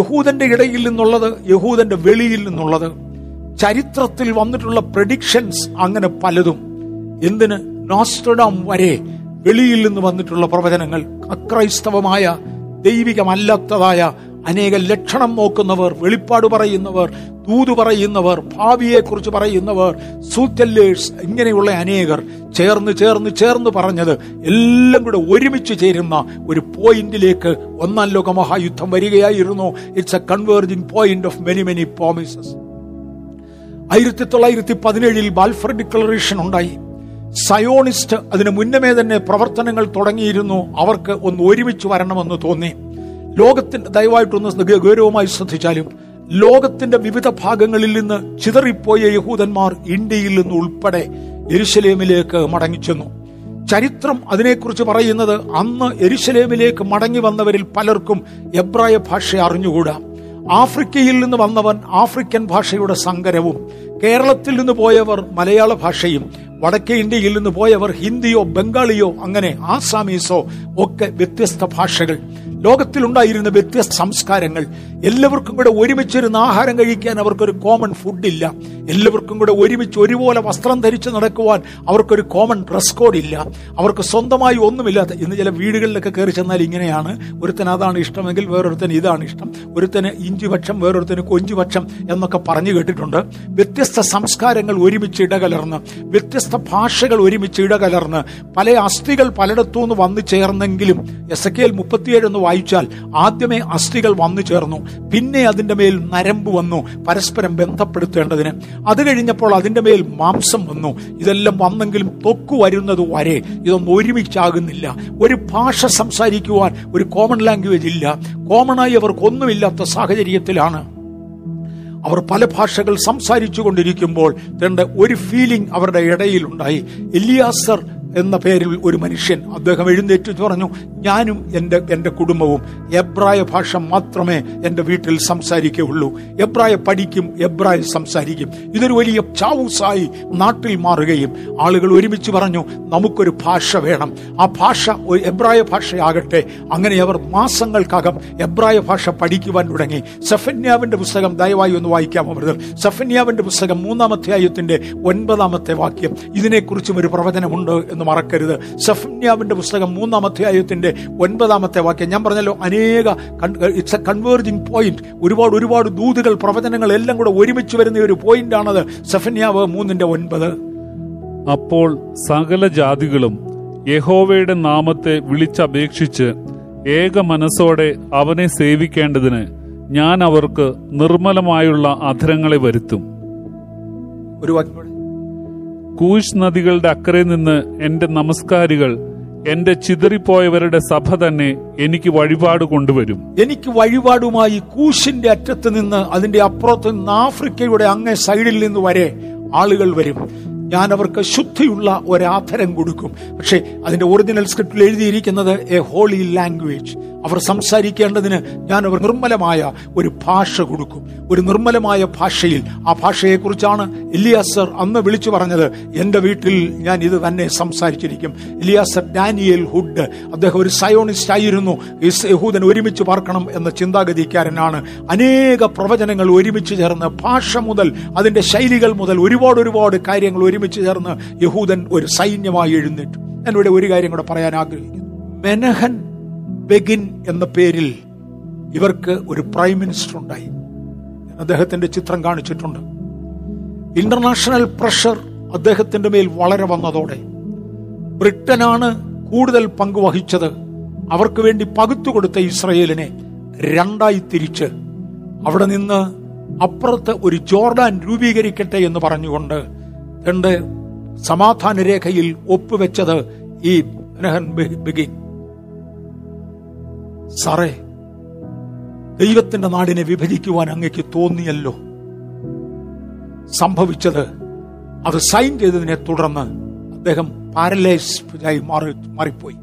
യഹൂദന്റെ ഇടയിൽ നിന്നുള്ളത്, യഹൂദന്റെ വെളിയിൽ നിന്നുള്ളത്, ചരിത്രത്തിൽ വന്നിട്ടുള്ള പ്രഡിക്ഷൻസ്, അങ്ങനെ പലതും. എന്തിന്, നോസ്ട്രാഡാം വരെ വെളിയിൽ നിന്ന് വന്നിട്ടുള്ള പ്രവചനങ്ങൾ, അക്രൈസ്തവമായ, ദൈവികമല്ലാത്തതായ അനേക ലക്ഷണം നോക്കുന്നവർ, വെളിപ്പാട് പറയുന്നവർ, ദൂത് പറയുന്നവർ, ഭാവിയെക്കുറിച്ച് പറയുന്നവർ, സൂത്തല്ലേഴ്സ്, ഇങ്ങനെയുള്ള അനേകർ ചേർന്ന് ചേർന്ന് ചേർന്ന് പറഞ്ഞത് എല്ലാം കൂടെ ഒരുമിച്ച് ചേരുന്ന ഒരു പോയിന്റിലേക്ക് ഒന്നാം ലോകമഹായുദ്ധം വരികയായിരുന്നു. It's a converging point of many many promises. ആയിരത്തി തൊള്ളായിരത്തി പതിനേഴിൽ ബാൽഫർ ഡിക്ലറേഷൻ ഉണ്ടായി. സയോണിസ്റ്റ് അതിന് മുന്നമേ തന്നെ പ്രവർത്തനങ്ങൾ തുടങ്ങിയിരുന്നു. അവർക്ക് ഒന്ന് ഒരുമിച്ച് വരണമെന്ന് തോന്നി. ലോകത്തിന്റെ, ദയവായിട്ടൊന്ന് ഗൗരവമായി ശ്രദ്ധിച്ചാലും, ലോകത്തിന്റെ വിവിധ ഭാഗങ്ങളിൽ നിന്ന് ചിതറിപ്പോയ യഹൂദന്മാർ ഇന്ത്യയിൽ നിന്ന് ഉൾപ്പെടെ യെരുശലേമിലേക്ക് മടങ്ങിച്ചെന്നു. ചരിത്രം അതിനെക്കുറിച്ച് പറയുന്നത് അന്ന് യെരുശലേമിലേക്ക് മടങ്ങി വന്നവരിൽ പലർക്കും എബ്രായ ഭാഷ അറിഞ്ഞുകൂടാ. ആഫ്രിക്കയിൽ നിന്ന് വന്നവൻ ആഫ്രിക്കൻ ഭാഷയുടെ സങ്കരവും, കേരളത്തിൽ നിന്ന് പോയവർ മലയാള ഭാഷയും, വടക്കേ ഇന്ത്യയിൽ നിന്ന് പോയവർ ഹിന്ദിയോ ബംഗാളിയോ അങ്ങനെ ആസാമീസോ ഒക്കെ വ്യത്യസ്ത ഭാഷകൾ, ലോകത്തിലുണ്ടായിരുന്ന വ്യത്യസ്ത സംസ്കാരങ്ങൾ. എല്ലാവർക്കും കൂടെ ഒരുമിച്ചിരുന്ന് ആഹാരം കഴിക്കാൻ അവർക്കൊരു കോമൺ ഫുഡില്ല. എല്ലാവർക്കും കൂടെ ഒരുമിച്ച് ഒരുപോലെ വസ്ത്രം ധരിച്ച് നടക്കുവാൻ അവർക്കൊരു കോമൺ ഡ്രസ് കോഡില്ല. അവർക്ക് സ്വന്തമായി ഒന്നുമില്ലാത്ത, ഇന്ന് ചില വീടുകളിലൊക്കെ കയറി ചെന്നാൽ ഇങ്ങനെയാണ്, ഒരുത്തന് അതാണ് ഇഷ്ടമെങ്കിൽ വേറൊരുത്തന് ഇതാണ് ഇഷ്ടം, ഒരുത്തന് ഇഞ്ചിപക്ഷം വേറൊരുത്തന് കൊഞ്ചുപക്ഷം എന്നൊക്കെ പറഞ്ഞു കേട്ടിട്ടുണ്ട്. വ്യത്യസ്ത സംസ്കാരങ്ങൾ ഒരുമിച്ച് ഇടകലർന്ന്, വ്യത്യസ്ത ഭാഷകൾ ഒരുമിച്ച് ഇടകലർന്ന്, പല അസ്ഥികൾ പലയിടത്തുനിന്ന് വന്നു ചേർന്നെങ്കിലും യെഹെസ്കേൽ മുപ്പത്തിയേഴ് എന്ന് വായിച്ചാൽ ആദ്യമേ അസ്ഥികൾ വന്നു ചേർന്നു, പിന്നെ അതിന്റെ മേൽ നരമ്പ് വന്നു പരസ്പരം ബന്ധപ്പെടുത്തേണ്ടതിന്, അത് കഴിഞ്ഞപ്പോൾ അതിന്റെ മേൽ മാംസം വന്നു. ഇതെല്ലാം വന്നെങ്കിലും തൊക്കു വരുന്നത് വരെ ഇതൊന്നും ഒരുമിച്ചാകുന്നില്ല. ഒരു ഭാഷ സംസാരിക്കുവാൻ ഒരു കോമൺ ലാംഗ്വേജ് ഇല്ല. കോമണായി അവർക്കൊന്നുമില്ലാത്ത സാഹചര്യത്തിലാണ് അവർ പല ഭാഷകൾ സംസാരിച്ചു കൊണ്ടിരിക്കുമ്പോൾ തന്റെ ഒരു ഫീലിംഗ് അവരുടെ ഇടയിലുണ്ടായി. എലിയാസർ എന്ന പേരിൽ ഒരു മനുഷ്യൻ, അദ്ദേഹം എഴുന്നേറ്റ് പറഞ്ഞു, ഞാനും എൻ്റെ എൻ്റെ കുടുംബവും എബ്രായ ഭാഷ മാത്രമേ എൻ്റെ വീട്ടിൽ സംസാരിക്കുകയുള്ളൂ. എബ്രായ പഠിക്കും, എബ്രായ സംസാരിക്കും. ഇതൊരു വലിയ ചാവൂസായി നാട്ടിൽ മാറുകയും ആളുകൾ ഒരുമിച്ച് പറഞ്ഞു, നമുക്കൊരു ഭാഷ വേണം, ആ ഭാഷ എബ്രായ ഭാഷയാകട്ടെ. അങ്ങനെ അവർ മാസങ്ങൾക്കകം എബ്രായ ഭാഷ പഠിക്കുവാൻ തുടങ്ങി. സഫന്യാവിൻ്റെ പുസ്തകം ദയവായി ഒന്ന് വായിക്കാം. അവർ സഫന്യാവിൻ്റെ പുസ്തകം മൂന്നാം അധ്യായത്തിൻ്റെ ഒൻപതാമത്തെ വാക്യം, ഇതിനെക്കുറിച്ചും ഒരു പ്രവചനമുണ്ട് മറക്കരുത്. സഫന്യാവിന്റെ പുസ്തകം മൂന്നാം അധ്യായത്തിന്റെ ഒൻപതാമത്തെ വാക്യം. ഞാൻ പറഞ്ഞല്ലോ, അനേക ഇറ്റ്സ് എ കൺവേർജിംഗ് പോയിന്റ്. ഒരുപാട് ഒരുപാട് ദൂതുകൾ, പ്രവചനങ്ങൾ എല്ലാം കൂടെ ഒരുമിച്ച് വരുന്ന ഒരു പോയിന്റ് ആണത്. സഫന്യാവ് മൂന്നിന്റെ ഒൻപത്, അപ്പോൾ സകല ജാതികളും യഹോവയുടെ നാമത്തെ വിളിച്ചപേക്ഷിച്ച് ഏക മനസ്സോടെ അവനെ സേവിക്കേണ്ടതിന് ഞാൻ അവർക്ക് നിർമ്മലമായുള്ള അധരങ്ങളെ വരുത്തും. ഒരു വാക്യം, കൂശ് നദികളുടെ അക്കരെ നിന്ന് എന്റെ നമസ്കാരികൾ, എന്റെ ചിതറിപ്പോയവരുടെ സഭ തന്നെ എനിക്ക് വഴിപാട് കൊണ്ടുവരും. എനിക്ക് വഴിപാടുമായി കൂശിന്റെ അറ്റത്ത് നിന്ന്, അതിന്റെ അപ്പുറത്ത് നിന്ന്, ആഫ്രിക്കയുടെ അങ്ങേ സൈഡിൽ നിന്ന് വരെ ആളുകൾ വരും. ഞാൻ അവർക്ക് ശുദ്ധിയുള്ള ഒരാധരം കൊടുക്കും. പക്ഷേ അതിന്റെ ഒറിജിനൽ സ്ക്രിപ്റ്റിൽ എഴുതിയിരിക്കുന്നത് എ ഹോളി ലാംഗ്വേജ്. അവർ സംസാരിക്കേണ്ടതിന് ഞാൻ അവർ നിർമ്മലമായ ഒരു ഭാഷ കൊടുക്കും. ഒരു നിർമ്മലമായ ഭാഷയിൽ, ആ ഭാഷയെക്കുറിച്ചാണ് എലിയാസർ അന്ന് വിളിച്ചു പറഞ്ഞത്. എൻ്റെ വീട്ടിൽ ഞാൻ ഇത് തന്നെ സംസാരിച്ചിരിക്കും. എലിയാസർ ഡാനിയേൽ ഹുഡ്, അദ്ദേഹം ഒരു സയോണിസ്റ്റ് ആയിരുന്നു. യഹൂദൻ ഒരുമിച്ച് പാർക്കണം എന്ന ചിന്താഗതിക്കാരനാണ്. അനേക പ്രവചനങ്ങൾ ഒരുമിച്ച് ചേർന്ന്, ഭാഷ മുതൽ അതിൻ്റെ ശൈലികൾ മുതൽ ഒരുപാട് ഒരുപാട് കാര്യങ്ങൾ ഒരുമിച്ച് ചേർന്ന് യഹൂദൻ ഒരു സൈന്യമായി എഴുന്നേറ്റു. ഞാനിവിടെ ഒരു കാര്യം കൂടെ പറയാൻ ആഗ്രഹിക്കുന്നു. മെനഹൻ, ബെഗിൻ എന്ന പേരിൽ ഇവർക്ക് ഒരു പ്രൈം മിനിസ്റ്റർ ഉണ്ടായി. അദ്ദേഹത്തിന്റെ ചിത്രം കാണിച്ചിട്ടുണ്ട്. ഇന്റർനാഷണൽ പ്രഷർ അദ്ദേഹത്തിന്റെ മേൽ വളരെ വന്നതോടെ ബ്രിട്ടനാണ് കൂടുതൽ പങ്കുവഹിച്ചത്. അവർക്ക് വേണ്ടി പകുത്തുകൊടുത്ത ഇസ്രയേലിനെ രണ്ടായി തിരിച്ച് അവിടെ നിന്ന് അപ്പുറത്ത് ഒരു ജോർഡാൻ രൂപീകരിക്കട്ടെ എന്ന് പറഞ്ഞുകൊണ്ട് രണ്ട് സമാധാന രേഖയിൽ ഒപ്പുവെച്ചത് ഈ മെനഹൻ ബെഗിൻ. സാറേ, ദൈവത്തിന്റെ നാടിനെ വിഭജിക്കുവാൻ അങ്ങേക്ക് തോന്നിയല്ലോ. സംഭവിച്ചത് അത് സൈൻ ചെയ്തതിനെ തുടർന്ന് അദ്ദേഹം പാരലൈസ്ഡ് ആയി മാറിപ്പോയി.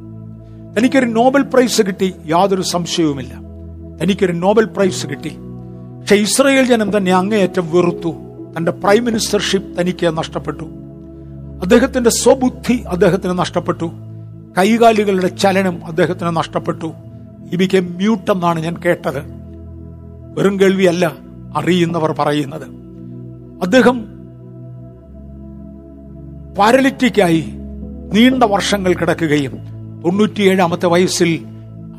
തനിക്കൊരു നോബൽ പ്രൈസ് കിട്ടി, യാതൊരു സംശയവുമില്ല. തനിക്കൊരു നോബൽ പ്രൈസ് കിട്ടി. പക്ഷെ ഇസ്രയേൽ ജനം തന്നെ അങ്ങേയറ്റം വെറുത്തു. തന്റെ പ്രൈം മിനിസ്റ്റർഷിപ്പ് തനിക്ക് നഷ്ടപ്പെട്ടു. അദ്ദേഹത്തിന്റെ സ്വബുദ്ധി അദ്ദേഹത്തിന് നഷ്ടപ്പെട്ടു. കൈകാലുകളുടെ ചലനം അദ്ദേഹത്തിന് നഷ്ടപ്പെട്ടു. ഇവയ്ക്ക് മ്യൂട്ടെന്നാണ് ഞാൻ കേട്ടത്. വെറും കേൾവിയല്ല, അറിയുന്നവർ പറയുന്നത്. അദ്ദേഹം പാരലിറ്റിക്കായി നീണ്ട വർഷങ്ങൾ കിടക്കുകയും തൊണ്ണൂറ്റിയേഴാമത്തെ വയസ്സിൽ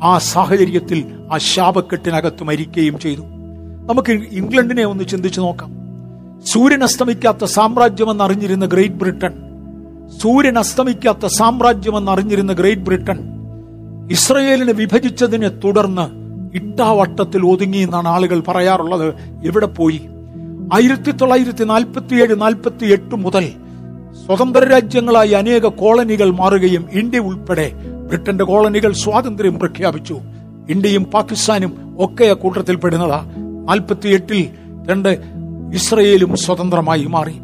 ആ സാഹചര്യത്തിൽ ആ ശാപക്കെട്ടിനകത്ത് മരിക്കുകയും ചെയ്തു. നമുക്ക് ഇംഗ്ലണ്ടിനെ ഒന്ന് ചിന്തിച്ചു നോക്കാം. സൂര്യൻ അസ്തമിക്കാത്ത സാമ്രാജ്യമെന്ന് അറിഞ്ഞിരുന്ന ഗ്രേറ്റ് ബ്രിട്ടൻ സൂര്യൻ അസ്തമിക്കാത്ത സാമ്രാജ്യമെന്ന് അറിഞ്ഞിരുന്ന ഗ്രേറ്റ് ബ്രിട്ടൻ ഇസ്രയേലിനെ വിഭജിച്ചതിനെ തുടർന്ന് ഇട്ടാവട്ടത്തിൽ ഒതുങ്ങി എന്നാണ് ആളുകൾ പറയാറുള്ളത്. എവിടെ പോയി? ആയിരത്തി തൊള്ളായിരത്തി നാൽപ്പത്തി ഏഴ് നാൽപ്പത്തി എട്ട് മുതൽ സ്വതന്ത്ര രാജ്യങ്ങളായി അനേക കോളനികൾ മാറുകയും ഇന്ത്യ ഉൾപ്പെടെ ബ്രിട്ടന്റെ കോളനികൾ സ്വാതന്ത്ര്യം പ്രഖ്യാപിച്ചു. ഇന്ത്യയും പാകിസ്ഥാനും ഒക്കെ ആ കൂട്ടത്തിൽ പെടുന്നതാ. നാൽപ്പത്തി എട്ടിൽ രണ്ട് ഇസ്രയേലും സ്വതന്ത്രമായി മാറി.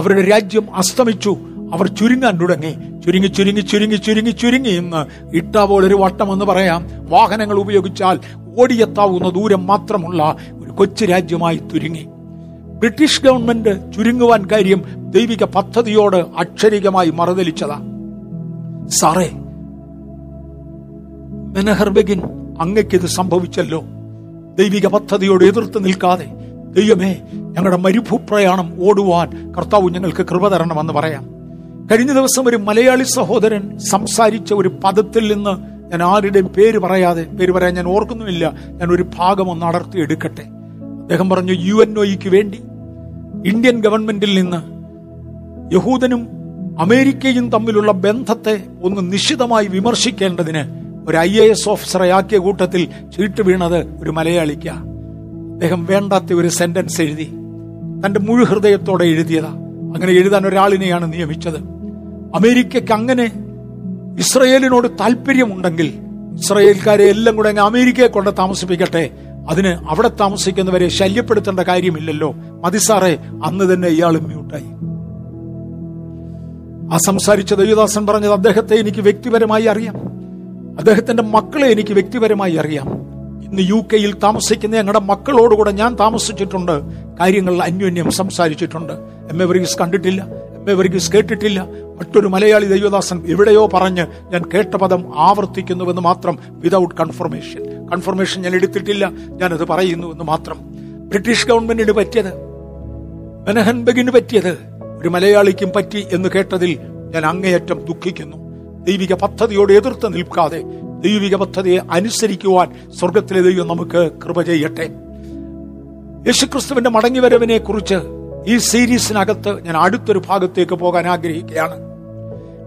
അവരുടെ രാജ്യം അസ്തമിച്ചു. അവർ ചുരുങ്ങാൻ തുടങ്ങി. ചുരുങ്ങി ചുരുങ്ങി ചുരുങ്ങി ചുരുങ്ങി ചുരുങ്ങി ഇന്ന് ഇട്ടാപോലൊരു വട്ടം എന്ന് പറയാം. വാഹനങ്ങൾ ഉപയോഗിച്ചാൽ ഓടിയെത്താവുന്ന ദൂരം മാത്രമുള്ള ഒരു കൊച്ചു രാജ്യമായി ചുരുങ്ങി. ബ്രിട്ടീഷ് ഗവൺമെന്റ് ചുരുങ്ങുവാൻ കാര്യം ദൈവിക പദ്ധതിയോട് അക്ഷരികമായി മറുതലിച്ചതാ. സാറേ, മെനഹർ ബെഗിൻ, അങ്ങക്കിത് സംഭവിച്ചല്ലോ. ദൈവിക പദ്ധതിയോട് എതിർത്ത് നിൽക്കാതെ, ദൈവമേ ഞങ്ങളുടെ മരുഭൂപ്രയാണം ഓടുവാൻ കർത്താവ് ഞങ്ങൾക്ക് കൃപ തരണമെന്ന് പറയാം. കഴിഞ്ഞ ദിവസം ഒരു മലയാളി സഹോദരൻ സംസാരിച്ച ഒരു പദത്തിൽ നിന്ന് ഞാൻ ആരുടെയും പേര് പറയാതെ പേര് പറയാൻ ഞാൻ ഓർക്കുന്നുമില്ല, ഞാൻ ഒരു ഭാഗം ഒന്ന് അടർത്തി എടുക്കട്ടെ. അദ്ദേഹം പറഞ്ഞു, യു എൻ ഒയ്ക്ക് വേണ്ടി ഇന്ത്യൻ ഗവൺമെന്റിൽ നിന്ന് യഹൂദനും അമേരിക്കയും തമ്മിലുള്ള ബന്ധത്തെ ഒന്ന് നിശിതമായി വിമർശിക്കേണ്ടതിന് ഒരു ഐ എ എസ് ഓഫീസറെ ആക്കിയ കൂട്ടത്തിൽ ചീട്ട് വീണത് ഒരു മലയാളിക്ക. അദ്ദേഹം വേണ്ടാത്ത ഒരു സെന്റൻസ് എഴുതി, തന്റെ മുഴു ഹൃദയത്തോടെ എഴുതിയതാ. അങ്ങനെ എഴുതാൻ ഒരാളിനെയാണ് നിയമിച്ചത്. അമേരിക്കക്ക് അങ്ങനെ ഇസ്രയേലിനോട് താല്പര്യമുണ്ടെങ്കിൽ ഇസ്രയേൽക്കാരെ എല്ലാം കൂടെ അങ്ങ് അമേരിക്കയെ കൊണ്ട് താമസിപ്പിക്കട്ടെ, അതിന് അവിടെ താമസിക്കുന്നവരെ ശല്യപ്പെടുത്തേണ്ട കാര്യമില്ലല്ലോ. മതി സാറേ. അന്ന് തന്നെ ഇയാളും മ്യൂട്ടായി. ആ സംസാരിച്ച ദേവദാസൻ പറഞ്ഞത്, അദ്ദേഹത്തെ എനിക്ക് വ്യക്തിപരമായി അറിയാം, അദ്ദേഹത്തിന്റെ മക്കളെ എനിക്ക് വ്യക്തിപരമായി അറിയാം. ഇന്ന് യു കെയിൽ താമസിക്കുന്ന ഞങ്ങളുടെ മക്കളോടുകൂടെ ഞാൻ താമസിച്ചിട്ടുണ്ട്, കാര്യങ്ങൾ അന്യോന്യം സംസാരിച്ചിട്ടുണ്ട്. എം എ വർഗീസ് കണ്ടിട്ടില്ല, എം എ വർഗീസ് കേട്ടിട്ടില്ല. മറ്റൊരു മലയാളി ദേവദാസൻ എവിടെയോ പറഞ്ഞ് ഞാൻ കേട്ട പദം ആവർത്തിക്കുന്നുവെന്ന് മാത്രം, വിതൗട്ട് കൺഫർമേഷൻ. കൺഫർമേഷൻ ഞാൻ എടുത്തിട്ടില്ല, ഞാനത് പറയുന്നു എന്ന് മാത്രം. ബ്രിട്ടീഷ് ഗവൺമെന്റിന് പറ്റിയത്, മെനഹൻ ബെഗിന് പറ്റിയത് ഒരു മലയാളിക്കും പറ്റി എന്ന് കേട്ടതിൽ ഞാൻ അങ്ങേയറ്റം ദുഃഖിക്കുന്നു. ദൈവിക പദ്ധതിയോട് എതിർത്ത് നിൽക്കാതെ ദൈവിക പദ്ധതിയെ അനുസരിക്കുവാൻ സ്വർഗത്തിലെ ദൈവം നമുക്ക് കൃപ ചെയ്യട്ടെ. യേശുക്രിസ്തുവിന്റെ മടങ്ങിവരവിനെ കുറിച്ച് ഈ സീരീസിനകത്ത് ഞാൻ അടുത്തൊരു ഭാഗത്തേക്ക് പോകാൻ ആഗ്രഹിക്കുകയാണ്.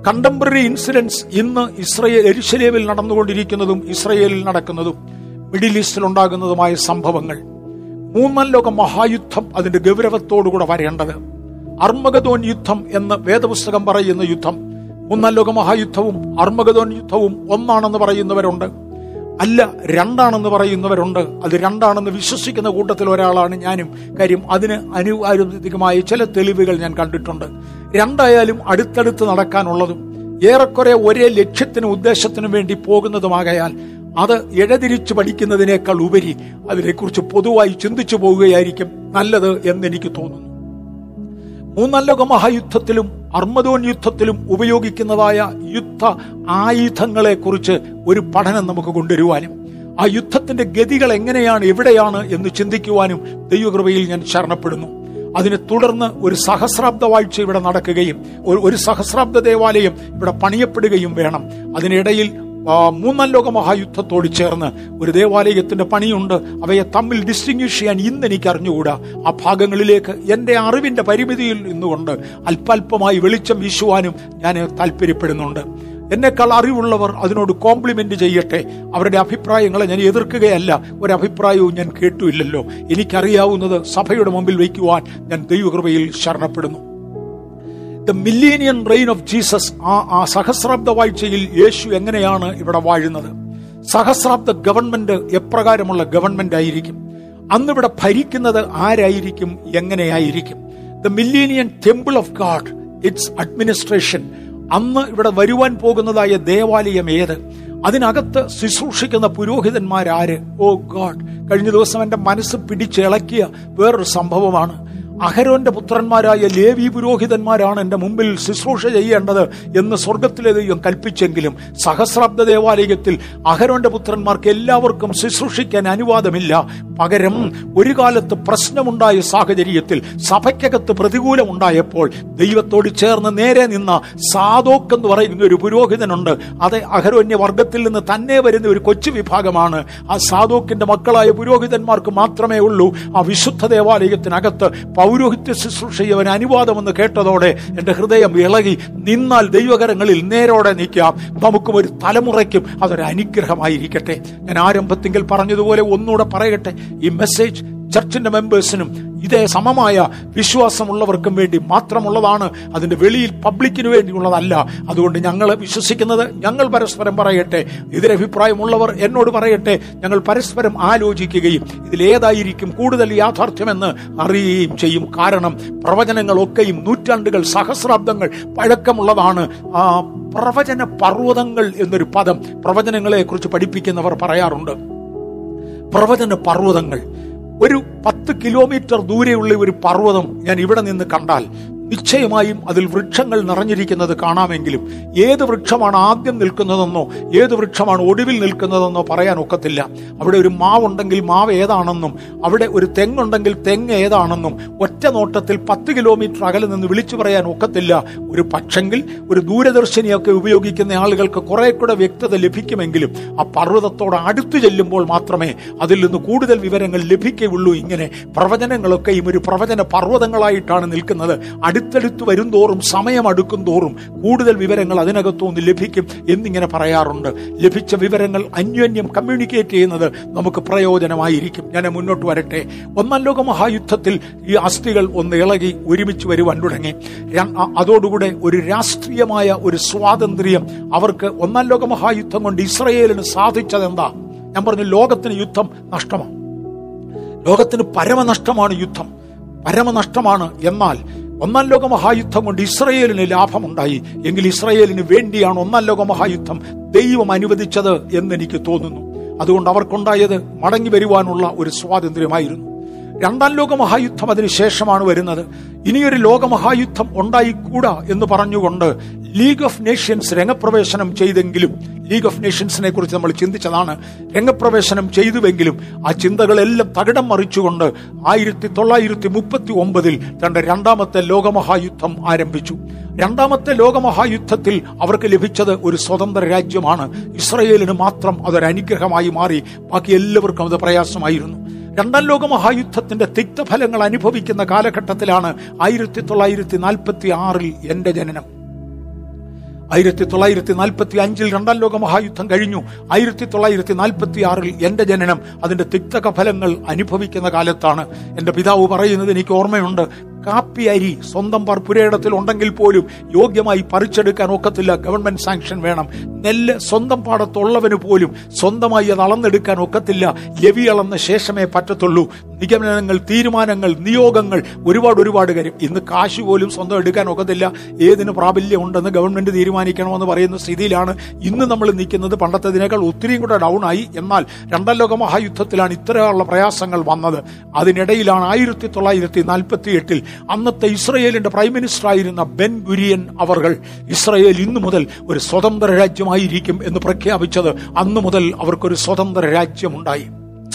കണ്ടംപററി ഇൻസിഡൻസ്, ഇന്ന് ഇസ്രയേൽ എരിശലേമിൽ നടന്നുകൊണ്ടിരിക്കുന്നതും ഇസ്രയേലിൽ നടക്കുന്നതും മിഡിൽ ഈസ്റ്റിൽ ഉണ്ടാകുന്നതുമായ സംഭവങ്ങൾ, മൂന്നാം ലോക മഹായുദ്ധം അതിന്റെ ഗൗരവത്തോടുകൂടെ വരേണ്ടത്, അർമഗദോൻ യുദ്ധം എന്ന് വേദപുസ്തകം പറയുന്ന യുദ്ധം, മൂന്നാം ലോക മഹായുദ്ധവും അർമഗദോൻ യുദ്ധവും ഒന്നാണെന്ന് പറയുന്നവരുണ്ട്, അല്ല രണ്ടാണെന്ന് പറയുന്നവരുണ്ട്. അത് രണ്ടാണെന്ന് വിശ്വസിക്കുന്ന കൂട്ടത്തിൽ ഒരാളാണ് ഞാനും. കാര്യം അതിന് അനുവാദികമായ ചില തെളിവുകൾ ഞാൻ കണ്ടിട്ടുണ്ട്. രണ്ടായാലും അടുത്തടുത്ത് നടക്കാനുള്ളതും ഏറെക്കുറെ ഒരേ ലക്ഷ്യത്തിനും ഉദ്ദേശത്തിനും വേണ്ടി പോകുന്നതുമാകയാൽ അത് ഇഴതിരിച്ച് പഠിക്കുന്നതിനേക്കാൾ ഉപരി അതിനെക്കുറിച്ച് പൊതുവായി ചിന്തിച്ചു പോവുകയായിരിക്കും നല്ലത് എന്നെനിക്ക് തോന്നുന്നു. മൂന്നാം ലോക മഹായുദ്ധത്തിലും അർമഗദോൻ യുദ്ധത്തിലും ഉപയോഗിക്കുന്നതായ യുദ്ധ ആയുധങ്ങളെ കുറിച്ച് ഒരു പഠനം നമുക്ക് കൊണ്ടുവരുവാനും ആ യുദ്ധത്തിന്റെ ഗതികൾ എങ്ങനെയാണ്, എവിടെയാണ് എന്ന് ചിന്തിക്കുവാനും ദൈവകൃപയിൽ ഞാൻ ശരണപ്പെടുന്നു. അതിനെ തുടർന്ന് ഒരു സഹസ്രാബ്ദ വാഴ്ച ഇവിടെ നടക്കുകയും ഒരു സഹസ്രാബ്ദ ദേവാലയം ഇവിടെ പണിയപ്പെടുകയും വേണം. അതിനിടയിൽ മൂന്നാം ലോക മഹായുദ്ധത്തോട് ചേർന്ന് ഒരു ദേവാലയത്തിന്റെ പണിയുണ്ട്. അവയെ തമ്മിൽ ഡിസ്റ്റിങ്വിഷ് ചെയ്യാൻ ഇന്ന് എനിക്ക് അറിഞ്ഞുകൂടാ. ആ ഭാഗങ്ങളിലേക്ക് എൻ്റെ അറിവിന്റെ പരിമിതിയിൽ നിന്നുകൊണ്ട് അല്പാൽപമായി വെളിച്ചം വീശുവാനും ഞാൻ താല്പര്യപ്പെടുന്നുണ്ട്. എന്നെക്കാൾ അറിവുള്ളവർ അതിനോട് കോംപ്ലിമെന്റ് ചെയ്യട്ടെ. അവരുടെ അഭിപ്രായങ്ങളെ ഞാൻ എതിർക്കുകയല്ല, ഒരഭിപ്രായവും ഞാൻ കേട്ടുമില്ലല്ലോ. എനിക്കറിയാവുന്നത് സഭയുടെ മുമ്പിൽ വയ്ക്കുവാൻ ഞാൻ ദൈവകൃപയിൽ ശരണപ്പെടുന്നു. The millennium reign of Jesus, ആ ആ സഹസ്രാബ്ദ വാഴ്ചയിൽ യേശു എങ്ങനെയാണ് ഇവിടെ വാഴുന്നത്? സഹസ്രാബ്ദ ഗവൺമെന്റ് എപ്രകാരമുള്ള ഗവൺമെന്റ് ആയിരിക്കും? അന്നിവിടെ ഭരിക്കുന്നത് ആരായിരിക്കും, എങ്ങനെയായിരിക്കും? The millennium temple of God, it's administration. അന്ന് ഇവിടെ വരുവാൻ പോകുന്നതായ ദേവാലയം ഏത്? അതിനകത്ത് ശുശ്രൂഷിക്കുന്ന പുരോഹിതന്മാരാര്? ഓ ഗോഡ്, കഴിഞ്ഞ ദിവസം എൻ്റെ മനസ്സ് പിടിച്ചിളക്കിയ വേറൊരു സംഭവമാണ്. അഹരോന്റെ പുത്രന്മാരായ ലേവി പുരോഹിതന്മാരാണ് എൻ്റെ മുമ്പിൽ ശുശ്രൂഷ ചെയ്യേണ്ടത് എന്ന് സ്വർഗത്തിലെ ദൈവം കൽപ്പിച്ചെങ്കിലും സഹസ്രാബ്ദ ദേവാലയത്തിൽ അഹരോന്റെ പുത്രന്മാർക്ക് എല്ലാവർക്കും ശുശ്രൂഷിക്കാൻ അനുവാദമില്ല. പകരം ഒരു കാലത്ത് പ്രശ്നമുണ്ടായ സാഹചര്യത്തിൽ സഭയ്ക്കകത്ത് പ്രതികൂലമുണ്ടായപ്പോൾ ദൈവത്തോട് ചേർന്ന് നേരെ നിന്ന സാദോക്ക് എന്ന് പറയുന്ന ഒരു പുരോഹിതനുണ്ട്. അത് അഹരോന്യ വർഗത്തിൽ നിന്ന് തന്നെ വരുന്ന ഒരു കൊച്ചു വിഭാഗമാണ്. ആ സാദോക്കിന്റെ മക്കളായ പുരോഹിതന്മാർക്ക് മാത്രമേ ഉള്ളൂ ആ വിശുദ്ധ ദേവാലയത്തിനകത്ത് പൗരോഹിത്യ ശുശ്രൂഷ ചെയ്യാൻ അനുവാദമെന്ന് കേട്ടതോടെ എൻ്റെ ഹൃദയം ഇളകി. നിന്നാൽ ദൈവകരങ്ങളിൽ നേരോടെ നിൽക്കാം. നമുക്കും ഒരു തലമുറയ്ക്കും അതൊരു അനുഗ്രഹമായിരിക്കട്ടെ. ഞാൻ ആരംഭത്തിങ്കിൽ പറഞ്ഞതുപോലെ ഒന്നുകൂടെ പറയട്ടെ, ഈ മെസ്സേജ് ചർച്ചിൻ്റെ മെമ്പേഴ്സിനും ഇതേ സമമായ വിശ്വാസമുള്ളവർക്കും വേണ്ടി മാത്രമുള്ളതാണ്. അതിൻ്റെ വെളിയിൽ പബ്ലിക്കിന് വേണ്ടിയുള്ളതല്ല. അതുകൊണ്ട് ഞങ്ങൾ വിശ്വസിക്കുന്നത് ഞങ്ങൾ പരസ്പരം പറയട്ടെ. ഇതിലഭിപ്രായമുള്ളവർ എന്നോട് പറയട്ടെ. ഞങ്ങൾ പരസ്പരം ആലോചിക്കുകയും ഇതിലേതായിരിക്കും കൂടുതൽ യാഥാർത്ഥ്യമെന്ന് അറിയുകയും ചെയ്യും. കാരണം പ്രവചനങ്ങളൊക്കെയും നൂറ്റാണ്ടുകൾ സഹസ്രാബ്ദങ്ങൾ പഴക്കമുള്ളതാണ്. ആ പ്രവചന പർവ്വതങ്ങൾ എന്നൊരു പദം പ്രവചനങ്ങളെക്കുറിച്ച് പഠിപ്പിക്കുന്നവർ പറയാറുണ്ട്. പ്രവചന പർവ്വതങ്ങൾ. ഒരു പത്ത് കിലോമീറ്റർ ദൂരെയുള്ള ഒരു പർവ്വതം ഞാൻ ഇവിടെ നിന്ന് കണ്ടാൽ നിശ്ചയമായും അതിൽ വൃക്ഷങ്ങൾ നിറഞ്ഞിരിക്കുന്നത് കാണാമെങ്കിലും ഏത് വൃക്ഷമാണ് ആദ്യം നിൽക്കുന്നതെന്നോ ഏത് വൃക്ഷമാണ് ഒടുവിൽ നിൽക്കുന്നതെന്നോ പറയാൻ ഒക്കത്തില്ല. അവിടെ ഒരു മാവുണ്ടെങ്കിൽ മാവ് ഏതാണെന്നും അവിടെ ഒരു തെങ്ങുണ്ടെങ്കിൽ തെങ്ങ് ഏതാണെന്നും ഒറ്റ നോട്ടത്തിൽ പത്ത് കിലോമീറ്റർ അകലെ നിന്ന് വിളിച്ചു പറയാൻ ഒക്കത്തില്ല. ഒരു പക്ഷെങ്കിൽ ഒരു ദൂരദർശിനിയൊക്കെ ഉപയോഗിക്കുന്ന ആളുകൾക്ക് കുറെ കൂടെ വ്യക്തത ലഭിക്കുമെങ്കിലും ആ പർവ്വതത്തോട് അടുത്തു ചെല്ലുമ്പോൾ മാത്രമേ അതിൽ നിന്ന് കൂടുതൽ വിവരങ്ങൾ ലഭിക്കുകയുള്ളൂ. ഇങ്ങനെ പ്രവചനങ്ങളൊക്കെയും ഒരു പ്രവചന പർവ്വതങ്ങളായിട്ടാണ് നിൽക്കുന്നത്. അടുത്തടുത്ത് വരും തോറും സമയം അടുക്കും തോറും കൂടുതൽ വിവരങ്ങൾ അതിനകത്തുനിന്ന് ലഭിക്കും എന്നിങ്ങനെ പറയാറുണ്ട്. ലഭിച്ച വിവരങ്ങൾ അന്യോന്യം കമ്മ്യൂണിക്കേറ്റ് ചെയ്യുന്നത് നമുക്ക് പ്രയോജനമായിരിക്കും. ഞാൻ മുന്നോട്ട് വരട്ടെ. ഒന്നാം ലോക മഹായുദ്ധത്തിൽ ഈ അസ്ഥികൾ ഒന്ന് ഇളകി ഒരുമിച്ച് വരുവാൻ തുടങ്ങി. അതോടുകൂടെ ഒരു രാഷ്ട്രീയമായ ഒരു സ്വാതന്ത്ര്യം അവർക്ക് ഒന്നാം ലോക മഹായുദ്ധം കൊണ്ട് ഇസ്രയേലിന് സാധിച്ചതെന്താ? ഞാൻ പറഞ്ഞു, ലോകത്തിന് യുദ്ധം നഷ്ടമാണ്, ലോകത്തിന് പരമനഷ്ടമാണ് യുദ്ധം, പരമനഷ്ടമാണ്. എന്നാൽ ഒന്നാം ലോക മഹായുദ്ധം കൊണ്ട് ഇസ്രയേലിന് ലാഭമുണ്ടായി. എങ്കിൽ ഇസ്രയേലിന് വേണ്ടിയാണ് ഒന്നാം ലോക മഹായുദ്ധം ദൈവം അനുവദിച്ചത് എന്നെനിക്ക് തോന്നുന്നു. അതുകൊണ്ട് അവർക്കുണ്ടായത് മടങ്ങി വരുവാനുള്ള ഒരു സ്വാതന്ത്ര്യമായിരുന്നു. രണ്ടാം ലോക മഹായുദ്ധം അതിനുശേഷമാണ് വരുന്നത്. ഇനിയൊരു ലോകമഹായുദ്ധം ഉണ്ടായിക്കൂടാ എന്ന് പറഞ്ഞുകൊണ്ട് ലീഗ് ഓഫ് നേഷൻസ് രംഗപ്രവേശനം ചെയ്തെങ്കിലും, ലീഗ് ഓഫ് നേഷൻസിനെ കുറിച്ച് നമ്മൾ ചിന്തിച്ചതാണ്, രംഗപ്രവേശനം ചെയ്തുവെങ്കിലും ആ ചിന്തകളെല്ലാം തകിടം മറിച്ചുകൊണ്ട് ആയിരത്തി തൊള്ളായിരത്തി മുപ്പത്തി ഒമ്പതിൽ തന്റെ രണ്ടാമത്തെ ലോകമഹായുദ്ധം ആരംഭിച്ചു. രണ്ടാമത്തെ ലോകമഹായുദ്ധത്തിൽ അവർക്ക് ലഭിച്ചത് ഒരു സ്വതന്ത്ര രാജ്യമാണ്. ഇസ്രയേലിന് മാത്രം അതൊരു അനുഗ്രഹമായി മാറി, ബാക്കി എല്ലാവർക്കും അത് പ്രയാസമായിരുന്നു. രണ്ടാം ലോക മഹായുദ്ധത്തിന്റെ തിക്തഫലങ്ങൾ അനുഭവിക്കുന്ന കാലഘട്ടത്തിലാണ് ആയിരത്തി തൊള്ളായിരത്തി നാൽപ്പത്തി ആറിൽ എന്റെ ജനനം. ആയിരത്തി തൊള്ളായിരത്തി നാൽപ്പത്തി അഞ്ചിൽ രണ്ടാം ലോക മഹായുദ്ധം കഴിഞ്ഞു. ആയിരത്തി തൊള്ളായിരത്തി നാൽപ്പത്തി ആറിൽ എൻ്റെ ജനനം അതിൻ്റെ തിക്തക ഫലങ്ങൾ അനുഭവിക്കുന്ന കാലത്താണ്. എൻ്റെ പിതാവ് പറയുന്നത് എനിക്ക് ഓർമ്മയുണ്ട്, കാപ്പി അരി സ്വന്തം പുരയിടത്തിൽ ഉണ്ടെങ്കിൽ പോലും യോഗ്യമായി പറിച്ചെടുക്കാൻ ഒക്കത്തില്ല, ഗവൺമെന്റ് സാങ്ഷൻ വേണം. നെല്ല് സ്വന്തം പാടത്തുള്ളവന് പോലും സ്വന്തമായി അത് അളന്നെടുക്കാൻ ഒക്കത്തില്ല, ലവി അളന്ന ശേഷമേ പറ്റത്തുള്ളൂ. നിഗമനങ്ങൾ, തീരുമാനങ്ങൾ, നിയോഗങ്ങൾ, ഒരുപാട് ഒരുപാട് കാര്യം. ഇന്ന് കാശ് പോലും സ്വന്തം എടുക്കാൻ ഒക്കത്തില്ല, ഏതിന് പ്രാബല്യം ഉണ്ടെന്ന് ഗവൺമെന്റ് തീരുമാനിക്കണമെന്ന് പറയുന്ന സ്ഥിതിയിലാണ് ഇന്ന് നമ്മൾ നിൽക്കുന്നത്. പണ്ടത്തേതിനേക്കാൾ ഒത്തിരിയും കൂടെ ഡൗൺ ആയി. എന്നാൽ രണ്ടാം ലോക മഹായുദ്ധത്തിലാണ് ഇത്തരമുള്ള പ്രയാസങ്ങൾ വന്നത്. അതിനിടയിലാണ് ആയിരത്തി തൊള്ളായിരത്തി നാൽപ്പത്തി എട്ടിൽ അന്നത്തെ ഇസ്രയേലിന്റെ പ്രൈം മിനിസ്റ്റർ ആയിരുന്ന ബെൻ ഗുരിയൻ അവർ ഇസ്രയേൽ ഇന്നു മുതൽ ഒരു സ്വതന്ത്ര രാജ്യമായിരിക്കും എന്ന് പ്രഖ്യാപിച്ചത്. അന്നു മുതൽ അവർക്കൊരു സ്വതന്ത്ര രാജ്യമുണ്ടായി.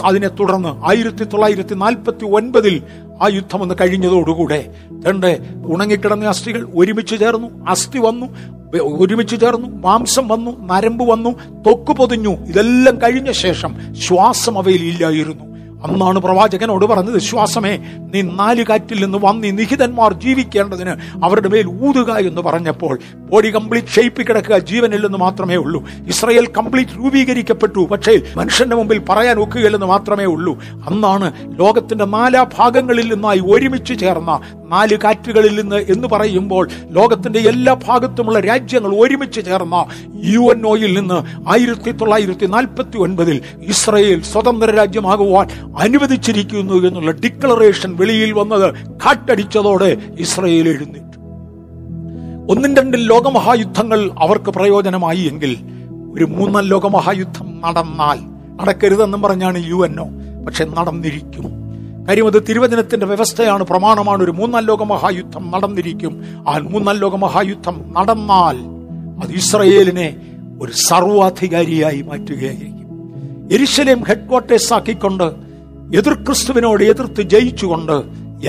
അതിനെ തുടർന്ന് ആയിരത്തി തൊള്ളായിരത്തി നാൽപ്പത്തി ഒൻപതിൽ ആ യുദ്ധം ഒന്ന് കഴിഞ്ഞതോടുകൂടെ തന്റെ ഉണങ്ങിക്കിടന്ന അസ്ഥികൾ ഒരുമിച്ച് ചേർന്നു. അസ്ഥി വന്നു, ഒരുമിച്ച് ചേർന്നു, മാംസം വന്നു, നരമ്പ് വന്നു, തൊക്ക് പൊതിഞ്ഞു. ഇതെല്ലാം കഴിഞ്ഞ ശേഷം ശ്വാസം അവയിൽ ഇല്ലായിരുന്നു. അന്നാണ് പ്രവാചകനോട് പറഞ്ഞത്, ശ്വാസമേ നീ നാല് കാറ്റിൽ നിന്ന് വന്നി നിഹിതന്മാർ ജീവിക്കേണ്ടതിന് അവരുടെ മേൽ ഊതുക എന്ന് പറഞ്ഞപ്പോൾ ബോഡി കംപ്ലീറ്റ് ഷേപ്പിൽ കിടക്കുക, ജീവനിൽ നിന്ന് മാത്രമേ ഉള്ളൂ. ഇസ്രയേൽ കംപ്ലീറ്റ് രൂപീകരിക്കപ്പെട്ടു, പക്ഷേ മനുഷ്യന്റെ മുമ്പിൽ പറയാൻ ഒക്കുകയില്ലെന്ന് മാത്രമേ ഉള്ളൂ. അന്നാണ് ലോകത്തിന്റെ നാലാ ഭാഗങ്ങളിൽ നിന്നായി ഒരുമിച്ച് ചേർന്ന നാല് കാറ്റുകളിൽ നിന്ന് എന്ന് പറയുമ്പോൾ ലോകത്തിന്റെ എല്ലാ ഭാഗത്തുമുള്ള രാജ്യങ്ങൾ ഒരുമിച്ച് ചേർന്ന യു എൻ ഒയിൽ നിന്ന് ആയിരത്തി തൊള്ളായിരത്തി നാൽപ്പത്തി ഒൻപതിൽ ഇസ്രയേൽ സ്വതന്ത്ര രാജ്യമാകുവാൻ അനുവദിച്ചിരിക്കുന്നു എന്നുള്ള ഡിക്ലറേഷൻ വെളിയിൽ വന്നത് കാറ്റടിച്ചതോടെ ഇസ്രയേൽ എഴുന്നേറ്റു. ഒന്നും രണ്ടും ലോകമഹായുദ്ധങ്ങൾ അവർക്ക് പ്രയോജനമായി എങ്കിൽ ഒരു മൂന്നാം ലോകമഹായുദ്ധം നടന്നാൽ, നടക്കരുതെന്നും പറഞ്ഞാണ് യു എൻ ഒ, പക്ഷെ നടന്നിരിക്കും. കാര്യം അത് തിരുവചനത്തിന്റെ വ്യവസ്ഥയാണ്, പ്രമാണമാണ്. ഒരു മൂന്നാം ലോക മഹായുദ്ധം നടന്നിരിക്കും. ആ മൂന്നാം ലോക മഹായുദ്ധം നടന്നാൽ അത് ഇസ്രയേലിനെ ഒരു സർവാധികാരിയായി മാറ്റുകയായിരിക്കും. യെരുശലേം ഹെഡ് ക്വാർട്ടേഴ്സ് ആക്കിക്കൊണ്ട്, എതിർ ക്രിസ്തുവിനോട് എതിർത്ത് ജയിച്ചുകൊണ്ട്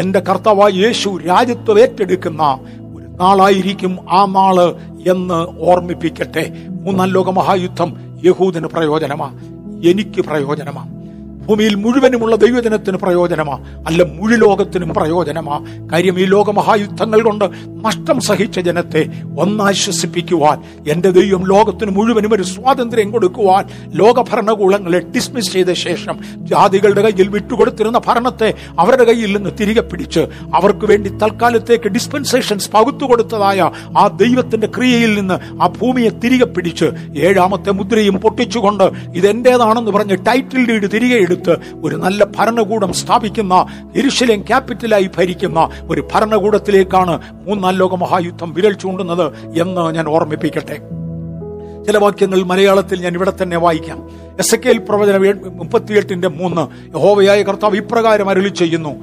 എന്റെ കർത്താവായ യേശു രാജ്യത്വം ഏറ്റെടുക്കുന്ന ഒരു നാളായിരിക്കും ആ നാള് എന്ന് ഓർമ്മിപ്പിക്കട്ടെ. മൂന്നാം ലോക മഹായുദ്ധം യഹൂദിന് പ്രയോജനമാ, എനിക്ക് പ്രയോജനമാ, ഭൂമിയിൽ മുഴുവനുമുള്ള ദൈവജനത്തിന് പ്രയോജനമാ, അല്ല മുഴു ലോകത്തിനും പ്രയോജനമാ. കാര്യം ഈ ലോകമഹായുദ്ധങ്ങൾ കൊണ്ട് നഷ്ടം സഹിച്ച ജനത്തെ ഒന്നാശ്വസിപ്പിക്കുവാൻ എൻ്റെ ദൈവം ലോകത്തിന് മുഴുവനും ഒരു സ്വാതന്ത്ര്യം കൊടുക്കുവാൻ, ലോക ഭരണകൂടങ്ങളെ ഡിസ്മിസ് ചെയ്ത ശേഷം ജാതികളുടെ കയ്യിൽ വിട്ടുകൊടുത്തിരുന്ന ഭരണത്തെ അവരുടെ കയ്യിൽ നിന്ന് തിരികെ പിടിച്ച് അവർക്ക് വേണ്ടി തൽക്കാലത്തേക്ക് ഡിസ്പെൻസേഷൻസ് പകുത്തുകൊടുത്തതായ ആ ദൈവത്തിൻ്റെ ക്രിയയിൽ നിന്ന് ആ ഭൂമിയെ തിരികെ പിടിച്ച് ഏഴാമത്തെ മുദ്രയും പൊട്ടിച്ചുകൊണ്ട് ഇതെന്റേതാണെന്ന് പറഞ്ഞ് ടൈറ്റിൽ ഡീഡ് തിരികെ എടുത്ത് ഒരു നല്ല ഭരണകൂടം സ്ഥാപിക്കുന്ന, യെരുശലേം ക്യാപിറ്റലായി ഭരിക്കുന്ന ഒരു ഭരണകൂടത്തിലേക്കാണ് മൂന്നാം ലോക മഹായുദ്ധം വിരൽ ചൂണ്ടുന്നത് എന്ന് ഞാൻ ഓർമ്മിപ്പിക്കട്ടെ. ചില വാക്യങ്ങൾ മലയാളത്തിൽ ഞാൻ ഇവിടെ തന്നെ വായിക്കാം. യെഹെസ്കേൽ പ്രവചനം മുപ്പത്തിയെട്ടിന്റെ മൂന്ന്, യഹോവയായ കർത്താവ് ഇപ്രകാരം അരുളി ചെയ്യുന്നു,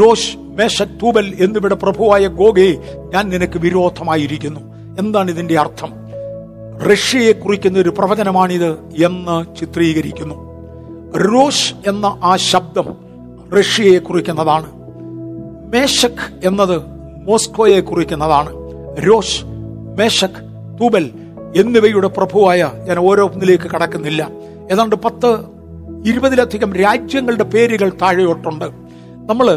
രോഷ്, മേശക്, തൂബൽ എന്നിവയുടെ പ്രഭുവായ ഗോഗേ, ഞാൻ നിനക്ക് വിരോധമായിരിക്കുന്നു. എന്താണ് ഇതിന്റെ അർത്ഥം? റഷ്യയെ കുറിക്കുന്ന ഒരു പ്രവചനമാണിത് എന്ന് ചിത്രീകരിക്കുന്നു. റോഷ് എന്ന ആ ശബ്ദം റഷ്യയെ കുറിക്കുന്നതാണ്. മേശക് എന്നത് മോസ്കോയെ കുറിക്കുന്നതാണ്. റോഷ്, മേശക്, തൂബൽ എന്നിവയുടെ പ്രഭുവായ, ഞാൻ ഓരോന്നിലേക്ക് കടക്കുന്നില്ല, ഏതാണ്ട് പത്ത് ഇരുപതിലധികം രാജ്യങ്ങളുടെ പേരുകൾ താഴെയോട്ടുണ്ട്. നമ്മൾ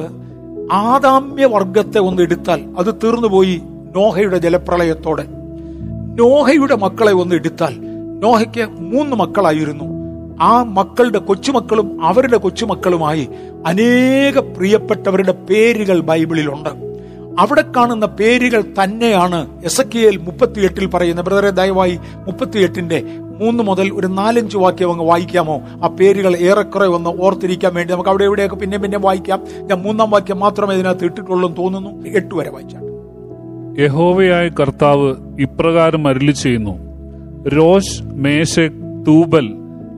ആദാമ്യവർഗത്തെ ഒന്ന് എടുത്താൽ അത് തീർന്നുപോയി നോഹയുടെ ജലപ്രളയത്തോടെ. നോഹയുടെ മക്കളെ ഒന്ന് എടുത്താൽ നോഹയ്ക്ക് മൂന്ന് മക്കളായിരുന്നു. ആ മക്കളുടെ കൊച്ചുമക്കളും അവരുടെ കൊച്ചുമക്കളുമായി അനേക പ്രിയപ്പെട്ടവരുടെ പേരുകൾ ബൈബിളിലുണ്ട്. അവിടെ കാണുന്ന പേരുകൾ തന്നെയാണ് യെഹെസ്കേൽ മുപ്പത്തിയെട്ടിൽ പറയുന്ന. ബ്രദറെ, ദയവായി മുപ്പത്തിയെട്ടിന്റെ മൂന്ന് മുതൽ ഒരു നാലഞ്ച് വാക്യം അങ്ങ് വായിക്കാമോ? ആ പേരുകൾ ഏറെക്കുറെ ഒന്ന് ഓർത്തിരിക്കാൻ വേണ്ടി. നമുക്ക് അവിടെ എവിടെയൊക്കെ പിന്നെ പിന്നെ വായിക്കാം. ഞാൻ മൂന്നാം വാക്യം മാത്രമേ ഇതിനകത്ത് ഇട്ടിട്ടുള്ളൂ തോന്നുന്നു. എട്ട് വരെ വായിച്ചാണ്. യഹോവയായ കർത്താവ് ഇപ്രകാരം അരുളി ചെയ്യുന്നു, രോഷ്, മേശക്, തൂബൽ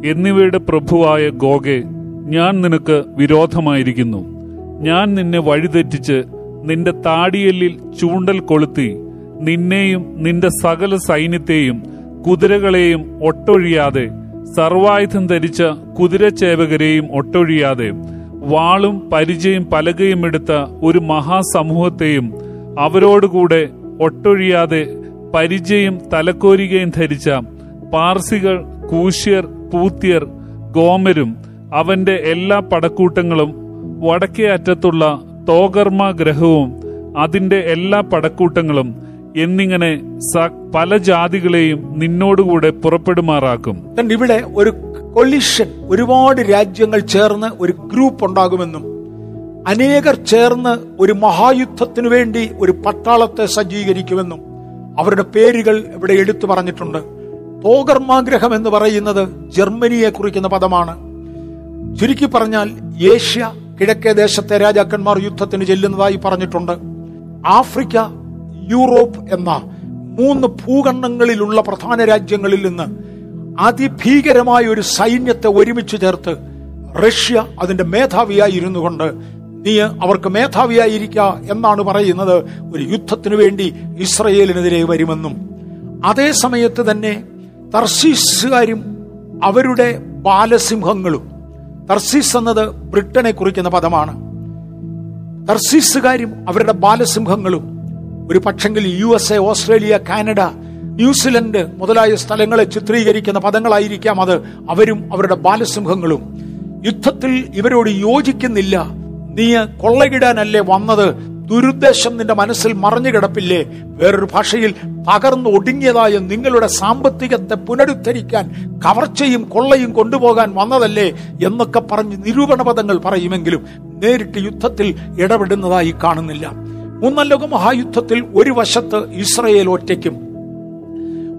എന്നിവയുടെ പ്രഭുവായ ഗോഗെ, ഞാൻ നിനക്ക് വിരോധമായിരിക്കുന്നു. ഞാൻ നിന്നെ വഴിതെറ്റിച്ച് നിന്റെ താടിയെല്ലിൽ ചൂണ്ടൽ കൊളുത്തി നിന്നെയും നിന്റെ സകല സൈന്യത്തെയും കുതിരകളെയും ഒട്ടൊഴിയാതെ, സർവായുധം ധരിച്ച കുതിരച്ചേവകരെയും ഒട്ടൊഴിയാതെ, വാളും പരിചയും പലകയും എടുത്ത ഒരു മഹാസമൂഹത്തെയും അവരോടുകൂടെ ഒട്ടൊഴിയാതെ പരിചയും തലക്കോരികയും ധരിച്ച പാർസികൾ, കൂശ്യർ, പൂത്യർ, ഗോമരും അവന്റെ എല്ലാ പടക്കൂട്ടങ്ങളും, വടക്കേ അറ്റത്തുള്ള തോകർമ്മ ഗ്രഹവും അതിന്റെ എല്ലാ പടക്കൂട്ടങ്ങളും എന്നിങ്ങനെ പല ജാതികളെയും നിന്നോടുകൂടെ പുറപ്പെടുമാറാക്കും. ഇവിടെ ഒരു കൊളിഷൻ, ഒരുപാട് രാജ്യങ്ങൾ ചേർന്ന് ഒരു ഗ്രൂപ്പ് ഉണ്ടാകുമെന്നും അനേകർ ചേർന്ന് ഒരു മഹായുദ്ധത്തിനു വേണ്ടി ഒരു പട്ടാളത്തെ സജ്ജീകരിക്കുമെന്നും അവരുടെ പേരുകൾ ഇവിടെ എടുത്തു പറഞ്ഞിട്ടുണ്ട്. തോകർമാഗ്രഹം എന്ന് പറയുന്നത് ജർമ്മനിയെ കുറിക്കുന്ന പദമാണ്. ചുരുക്കി പറഞ്ഞാൽ ഏഷ്യ, കിഴക്കേ ദേശത്തെ രാജാക്കന്മാർ യുദ്ധത്തിന് ചെല്ലുന്നതായി പറഞ്ഞിട്ടുണ്ട്. ആഫ്രിക്ക, യൂറോപ്പ് എന്ന മൂന്ന് ഭൂഖണ്ഡങ്ങളിലുള്ള പ്രധാന രാജ്യങ്ങളിൽ നിന്ന് അതിഭീകരമായ ഒരു സൈന്യത്തെ ഒരുമിച്ച് ചേർത്ത് റഷ്യ അതിന്റെ മേധാവിയായി ഇരുന്നു കൊണ്ട്, നീ അവർക്ക് മേധാവിയായിരിക്കുക എന്നാണ് പറയുന്നത്, ഒരു യുദ്ധത്തിനു വേണ്ടി ഇസ്രയേലിനെതിരെ വരുമെന്നും അതേ സമയത്ത് തന്നെ തർസീസുകാരും അവരുടെ ബാലസിംഹങ്ങളും, തർസീസ് എന്നത് ബ്രിട്ടനെ കുറിക്കുന്ന പദമാണ്, തർസീസുകാരും അവരുടെ ബാലസിംഹങ്ങളും ഒരു പക്ഷെങ്കിൽ U S A, ഓസ്ട്രേലിയ, Canada, ന്യൂസിലാൻഡ് മുതലായ സ്ഥലങ്ങളെ ചിത്രീകരിക്കുന്ന പദങ്ങളായിരിക്കാം അത്. അവരും അവരുടെ ബാലസിംഹങ്ങളും യുദ്ധത്തിൽ ഇവരോട് യോജിക്കുന്നില്ല. നീ കൊള്ളയിടാനല്ലേ വന്നത്, ദുരുദ്ദേശം നിന്റെ മനസ്സിൽ മറഞ്ഞു കിടപ്പില്ലേ, വേറൊരു ഭാഷയിൽ തകർന്നു ഒടുങ്ങിയതായ നിങ്ങളുടെ സാമ്പത്തികത്തെ പുനരുദ്ധരിക്കാൻ കവർച്ചയും കൊള്ളയും കൊണ്ടുപോകാൻ വന്നതല്ലേ എന്നൊക്കെ പറഞ്ഞ് നിരൂപണപദങ്ങൾ പറയുമെങ്കിലും നേരിട്ട് യുദ്ധത്തിൽ ഇടപെടുന്നതായി കാണുന്നില്ല. മൂന്നാം ലോക മഹായുദ്ധത്തിൽ ഒരു വശത്ത് ഇസ്രയേൽ ഒറ്റയ്ക്കും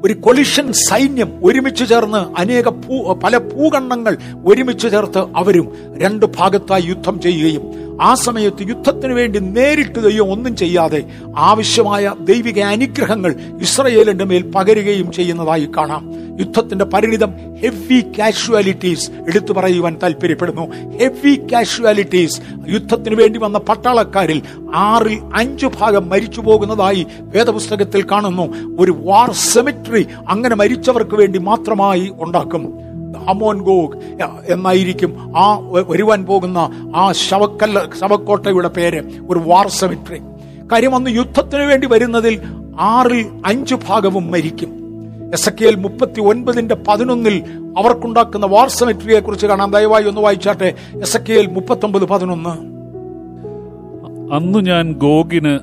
ഒരു കൊളിഷൻ സൈന്യം ഒരുമിച്ച് ചേർന്ന് അനേക ഭൂ പല ഭൂഖണ്ഡങ്ങൾ ഒരുമിച്ച് ചേർത്ത് അവരും രണ്ട് ഭാഗത്തായി യുദ്ധം ചെയ്യുകയും ആ സമയത്ത് യുദ്ധത്തിന് വേണ്ടി നേരിട്ട് ദൈവം ഒന്നും ചെയ്യാതെ ആവശ്യമായ ദൈവിക അനുഗ്രഹങ്ങൾ ഇസ്രയേലിന്റെ മേൽ പകരുകയും ചെയ്യുന്നതായി കാണാം. യുദ്ധത്തിന്റെ പരിണിതം ഹെവി കാഷ്വാലിറ്റീസ് എടുത്തു പറയുവാൻ താല്പര്യപ്പെടുന്നു. Heavy casualties. യുദ്ധത്തിന് വേണ്ടി വന്ന പട്ടാളക്കാരിൽ ആറിൽ അഞ്ചു ഭാഗം മരിച്ചു പോകുന്നതായി വേദപുസ്തകത്തിൽ കാണുന്നു. ഒരു വാർ സെമിറ്ററി അങ്ങനെ മരിച്ചവർക്ക് വേണ്ടി മാത്രമായി ഉണ്ടാക്കും. ഹാമോൻ ഗോഗ് എന്നായിരിക്കും ആ വരുവാൻ പോകുന്ന ആ ശവക്കല്ല ശവക്കോട്ടയുടെ പേര്, ഒരു വാർ സെമിറ്ററി. കാര്യം അന്ന് യുദ്ധത്തിന് വേണ്ടി വരുന്നതിൽ ആറിൽ അഞ്ചു ഭാഗവും മരിക്കും. യെഹെസ്കേൽ മുപ്പത്തി ഒൻപതിന്റെ പതിനൊന്നിൽ അവർക്കുണ്ടാക്കുന്ന വാർ സെമിറ്ററിയെ കുറിച്ച് കാണാം. ദയവായി ഒന്ന് വായിച്ചാട്ടെ. യെഹെസ്കേൽ മുപ്പത്തി ഒമ്പത് പതിനൊന്ന്. അന്ന് ഞാൻ ഗോഗിന്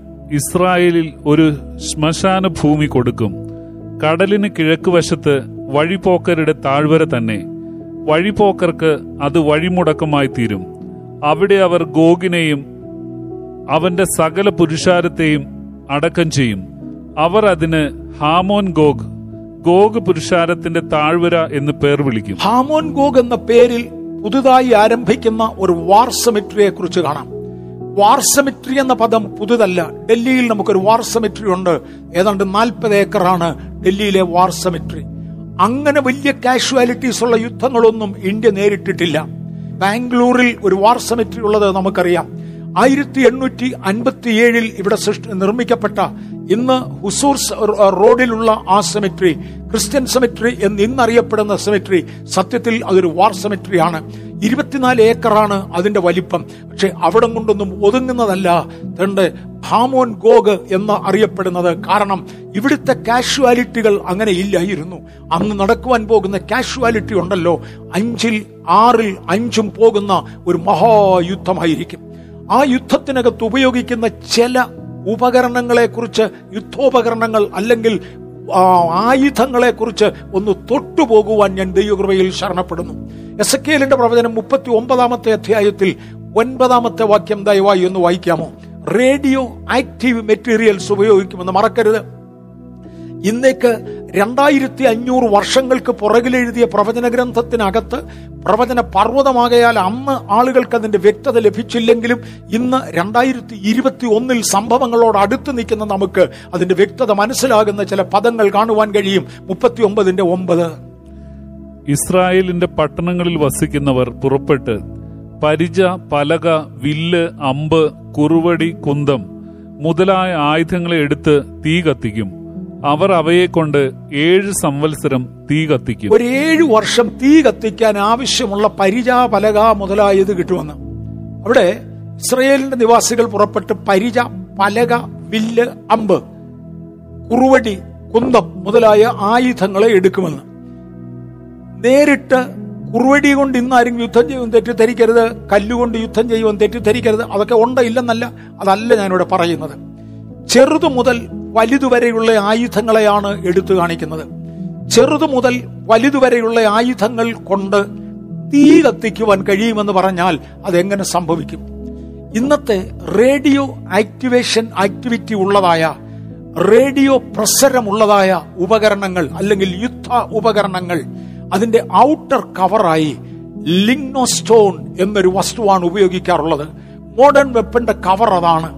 ഇസ്രായേലിൽ ഒരു ശ്മശാന ഭൂമി കൊടുക്കും, കടലിന് കിഴക്ക് വശത്ത് വഴിപോക്കരുടെ താഴ്വര തന്നെ. വഴിപോക്കർക്ക് അത് വഴിമുടക്കമായി തീരും. അവിടെ അവർ ഗോഗിനെയും അവന്റെ സകല പുരുഷാരത്തെയും അടക്കം ചെയ്യും. അവർ അതിന് ഹാമോൻ ഗോഗ്, ഗോഗ് പുരുഷാരത്തിന്റെ താഴ്വര എന്ന് പേർ വിളിക്കും. ഹാമോൻ ഗോഗ് എന്ന പേരിൽ പുതുതായി ആരംഭിക്കുന്ന ഒരു വാർ സെമിറ്ററിയെ കുറിച്ച് കാണാം. വാർ സെമിറ്ററി എന്ന പദം പുതുതല്ല. ഡൽഹിയിൽ നമുക്കൊരു വാർ സെമിറ്ററി ഉണ്ട്. ഏതാണ്ട് നാൽപ്പത് ഏക്കറാണ് ഡൽഹിയിലെ വാർ സെമിറ്ററി. അങ്ങനെ വലിയ കാഷ്വാലിറ്റീസ് ഉള്ള യുദ്ധങ്ങളൊന്നും ഇന്ത്യ നേരിട്ടിട്ടില്ല. ബാംഗ്ലൂരിൽ ഒരു വാർ സെമിറ്ററി ഉള്ളത് നമുക്കറിയാം. ആയിരത്തി എണ്ണൂറ്റി അൻപത്തി ഏഴിൽ ഇവിടെ നിർമ്മിക്കപ്പെട്ട ഇന്ന് ഹുസൂർ റോഡിലുള്ള ആ സെമിറ്ററി, ക്രിസ്ത്യൻ സെമിറ്ററി എന്ന് ഇന്നറിയപ്പെടുന്ന സെമിറ്ററി, സത്യത്തിൽ അതൊരു വാർ സെമിറ്ററി ആണ്. ഇരുപത്തിനാല് ഏക്കറാണ് അതിന്റെ വലിപ്പം. പക്ഷെ അവിടം കൊണ്ടൊന്നും ഒതുങ്ങുന്നതല്ല തന്റെ ഹാമോൻ ഗോഗ് എന്ന് അറിയപ്പെടുന്നത്. കാരണം ഇവിടുത്തെ കാഷ്വാലിറ്റികൾ അങ്ങനെ ഇല്ലായിരുന്നു. അന്ന് നടക്കുവാൻ പോകുന്ന കാഷ്വാലിറ്റി ഉണ്ടല്ലോ, അഞ്ചിൽ ആറിൽ അഞ്ചും പോകുന്ന ഒരു മഹായുദ്ധമായിരിക്കും. ആ യുദ്ധത്തിനകത്ത് ഉപയോഗിക്കുന്ന ചില ഉപകരണങ്ങളെക്കുറിച്ച്, യുദ്ധോപകരണങ്ങൾ അല്ലെങ്കിൽ ആയുധങ്ങളെക്കുറിച്ച് ഒന്ന് തൊട്ടുപോകുവാൻ ഞാൻ ദൈവകൃപയിൽ ശരണപ്പെടുന്നു. യെഹെസ്കേലിന്റെ പ്രവചനം മുപ്പത്തി ഒമ്പതാമത്തെ അധ്യായത്തിൽ ഒൻപതാമത്തെ വാക്യം ദയവായി ഒന്ന് വായിക്കാമോ? റേഡിയോ ആക്റ്റീവ് മെറ്റീരിയൽസ് ഉപയോഗിക്കുമെന്ന് മറക്കരുത്. ഇന്നേക്ക് രണ്ടായിരത്തി അഞ്ഞൂറ് വർഷങ്ങൾക്ക് പുറകിലെഴുതിയ പ്രവചന ഗ്രന്ഥത്തിനകത്ത് പ്രവചന പർവ്വതമാകയാൽ അന്ന് ആളുകൾക്ക് അതിന്റെ വ്യക്തത ലഭിച്ചില്ലെങ്കിലും ഇന്ന് രണ്ടായിരത്തി ഇരുപത്തി ഒന്നിൽ സംഭവങ്ങളോട് അടുത്ത് നിൽക്കുന്ന നമുക്ക് അതിന്റെ വ്യക്തത മനസ്സിലാകുന്ന ചില പദങ്ങൾ കാണുവാൻ കഴിയും. മുപ്പത്തി ഒമ്പതിന്റെ ഒമ്പത്, ഇസ്രായേലിന്റെ പട്ടണങ്ങളിൽ വസിക്കുന്നവർ പുറപ്പെട്ട് പരിച, പലക, വില്ല്, അമ്പ്, കുറുവടി, കുന്തം മുതലായ ആയുധങ്ങളെ എടുത്ത് തീ കത്തിക്കും. അവർ അവയെ കൊണ്ട് ഏഴ് സംവത്സരം തീ കത്തിക്കും. ഒരു ഏഴു വർഷം തീ കത്തിക്കാൻ ആവശ്യമുള്ള പരിച, പലക മുതലായത് കിട്ടുമെന്ന്. അവിടെ ഇസ്രയേലിന്റെ നിവാസികൾ പുറപ്പെട്ട് പരിച, പലക, വില്ല്, അമ്പ്, കുറുവടി, കുന്തം മുതലായ ആയുധങ്ങളെ എടുക്കുമെന്ന്. നേരിട്ട് കുറുവടി കൊണ്ട് ഇന്നാരും യുദ്ധം ചെയ്യുമെന്ന് തെറ്റിദ്ധരിക്കരുത്. കല്ലുകൊണ്ട് യുദ്ധം ചെയ്യുമെന്ന് തെറ്റിദ്ധരിക്കരുത്. അതൊക്കെ ഉണ്ടയില്ലെന്നല്ല, അതല്ല ഞാനിവിടെ പറയുന്നത്. ചെറുതു മുതൽ വലുതുവരെയുള്ള ആയുധങ്ങളെയാണ് എടുത്തു കാണിക്കുന്നത്. ചെറുതു മുതൽ വലുതുവരെയുള്ള ആയുധങ്ങൾ കൊണ്ട് തീ കത്തിക്കുവാൻ കഴിയുമെന്ന് പറഞ്ഞാൽ അതെങ്ങനെ സംഭവിക്കും? ഇന്നത്തെ റേഡിയോ ആക്ടിവേഷൻ ആക്ടിവിറ്റി ഉള്ളതായ, റേഡിയോ പ്രസരമുള്ളതായ ഉപകരണങ്ങൾ അല്ലെങ്കിൽ യുദ്ധ ഉപകരണങ്ങൾ, അതിന്റെ ഔട്ടർ കവറായി ലിഗ്നോ സ്റ്റോൺ എന്നൊരു വസ്തുവാണ് ഉപയോഗിക്കാറുള്ളത്. മോഡേൺ വെപ്പന്റെ കവർ അതാണ്.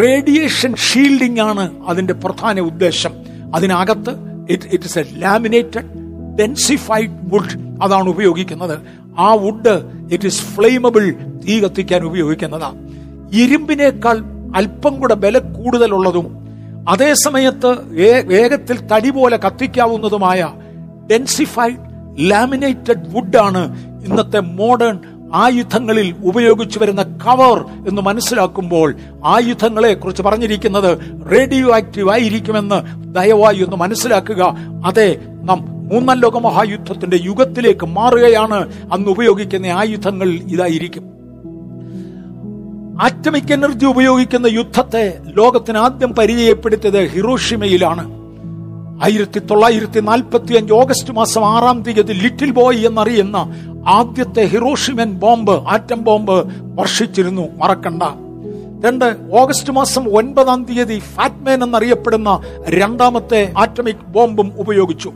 റേഡിയേഷൻ ഷീൽഡിംഗ് ആണ് അതിന്റെ പ്രധാന ഉദ്ദേശം. അതിനകത്ത് it it is a laminated densified wood അതാണ് ഉപയോഗിക്കുന്നത്. ആ വുഡ് ഇറ്റ് ഇസ് ഫ്ലെയിമബിൾ, തീ കത്തിക്കാൻ ഉപയോഗിക്കുന്നതാണ്. ഇരുമ്പിനേക്കാൾ അല്പം കൂടെ ബല കൂടുതലുള്ളതും അതേസമയത്ത് വേഗത്തിൽ തടി പോലെ കത്തിക്കാവുന്നതുമായ ഡെൻസിഫൈഡ് ലാമിനേറ്റഡ് വുഡാണ് ഇന്നത്തെ മോഡേൺ ആയുധങ്ങളിൽ ഉപയോഗിച്ചു വരുന്ന കവർ എന്ന് മനസ്സിലാക്കുമ്പോൾ ആയുധങ്ങളെ കുറിച്ച് പറഞ്ഞിരിക്കുന്നത് റേഡിയോ ആക്റ്റീവ് ആയിരിക്കുമെന്ന് ദയവായി ഒന്ന് മനസ്സിലാക്കുക. അതെ, നാം മൂന്നാം ലോകമഹായുദ്ധത്തിന്റെ യുഗത്തിലേക്ക് മാറുകയാണ്. അന്ന് ഉപയോഗിക്കുന്ന ആയുധങ്ങൾ ഇതായിരിക്കും. ആറ്റമിക് എനർജി ഉപയോഗിക്കുന്ന യുദ്ധത്തെ ലോകത്തിന് ആദ്യം പരിചയപ്പെടുത്തിയത് ഹിറോഷിമയിലാണ്. ആയിരത്തി തൊള്ളായിരത്തി നാൽപ്പത്തി അഞ്ച് ഓഗസ്റ്റ് മാസം ആറാം തീയതി ലിറ്റിൽ ബോയ് എന്നറിയുന്ന ആദ്യത്തെ ഹിറോഷിമൻ ബോംബ്, ആറ്റം ബോംബ് വർഷിച്ചിരുന്നു. മറക്കണ്ട. രണ്ട്, ഓഗസ്റ്റ് മാസം ഒൻപതാം തീയതി ഫാറ്റ്മാൻ എന്നറിയപ്പെടുന്ന രണ്ടാമത്തെ ആറ്റമിക് ബോംബും ഉപയോഗിച്ചു.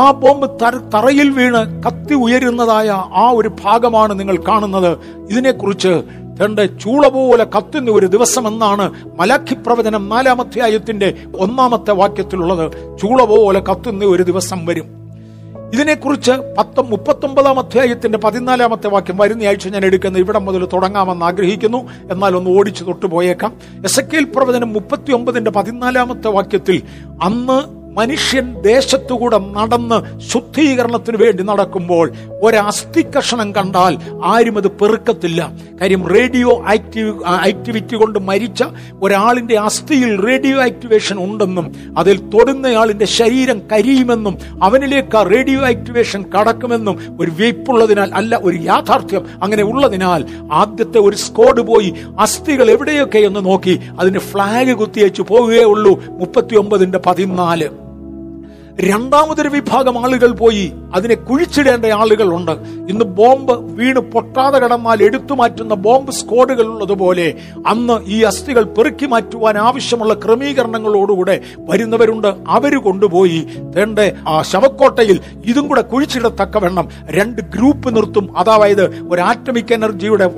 ആ ബോംബ് തറയിൽ വീണ് കത്തി ഉയരുന്നതായ ആ ഒരു ഭാഗമാണ് നിങ്ങൾ കാണുന്നത്. ഇതിനെക്കുറിച്ച് രണ്ട്, ചൂള പോലെ കത്തുന്ന ഒരു ദിവസം എന്നാണ് മലാഖി പ്രവചനം നാലാം അധ്യായത്തിന്റെ ഒന്നാമത്തെ വാക്യത്തിലുള്ളത്. ചൂള പോലെ കത്തുന്ന ഒരു ദിവസം വരും. ഇതിനെക്കുറിച്ച് പത്ത് മുപ്പത്തൊമ്പതാം അധ്യായത്തിന്റെ പതിനാലാമത്തെ വാക്യം വരുന്ന ആഴ്ച ഞാൻ എടുക്കുന്ന ഇവിടെ മുതൽ തുടങ്ങാമെന്ന് ആഗ്രഹിക്കുന്നു, എന്നാൽ ഒന്ന് ഓടിച്ചു തൊട്ടുപോയേക്കാം. യെഹെസ്കേൽ പ്രവചനം മുപ്പത്തി ഒമ്പതിന്റെ പതിനാലാമത്തെ വാക്യത്തിൽ, അന്ന് മനുഷ്യൻ ദേശത്തുകൂടെ നടന്ന് ശുദ്ധീകരണത്തിന് വേണ്ടി നടക്കുമ്പോൾ ഒരസ്ഥി കഷണം കണ്ടാൽ ആരും അത് പെറുക്കത്തില്ല. കാര്യം റേഡിയോ ആക്റ്റീവ് ആക്ടിവിറ്റി കൊണ്ട് മരിച്ച ഒരാളിന്റെ അസ്ഥിയിൽ റേഡിയോ ആക്ടിവേഷൻ ഉണ്ടെന്നും അതിൽ തൊടുന്നയാളിന്റെ ശരീരം കരിയുമെന്നും അവനിലേക്ക് ആ റേഡിയോ ആക്ടിവേഷൻ കടക്കുമെന്നും ഒരു വെയ്പ്പുള്ളതിനാൽ അല്ല, ഒരു യാഥാർത്ഥ്യം അങ്ങനെ ഉള്ളതിനാൽ ആദ്യത്തെ ഒരു സ്ക്വാഡ് പോയി അസ്ഥികൾ എവിടെയൊക്കെ എന്ന് നോക്കി അതിന് ഫ്ലാഗ് കുത്തിയച്ചു പോവുകയുള്ളൂ. മുപ്പത്തി ഒമ്പതിന്റെ പതിനാല്. രണ്ടാമതൊരു വിഭാഗം ആളുകൾ പോയി അതിനെ കുഴിച്ചിടേണ്ട ആളുകളുണ്ട്. ഇന്ന് ബോംബ് വീണ് പൊട്ടാതെ കിടന്നാൽ എടുത്തു മാറ്റുന്ന ബോംബ് സ്ക്വാഡുകൾ ഉള്ളതുപോലെ അന്ന് ഈ അസ്ഥികൾ പെറുക്കി മാറ്റുവാൻ ആവശ്യമുള്ള ക്രമീകരണങ്ങളോടുകൂടെ വരുന്നവരുണ്ട്. അവർ കൊണ്ടുപോയി തന്റെ ആ ശവക്കോട്ടയിൽ ഇതും കൂടെ കുഴിച്ചിടത്തക്കവണ്ണം രണ്ട് ഗ്രൂപ്പ് നിർത്തും. അതായത് ഒരു ആറ്റമിക് എനർജിയുടെ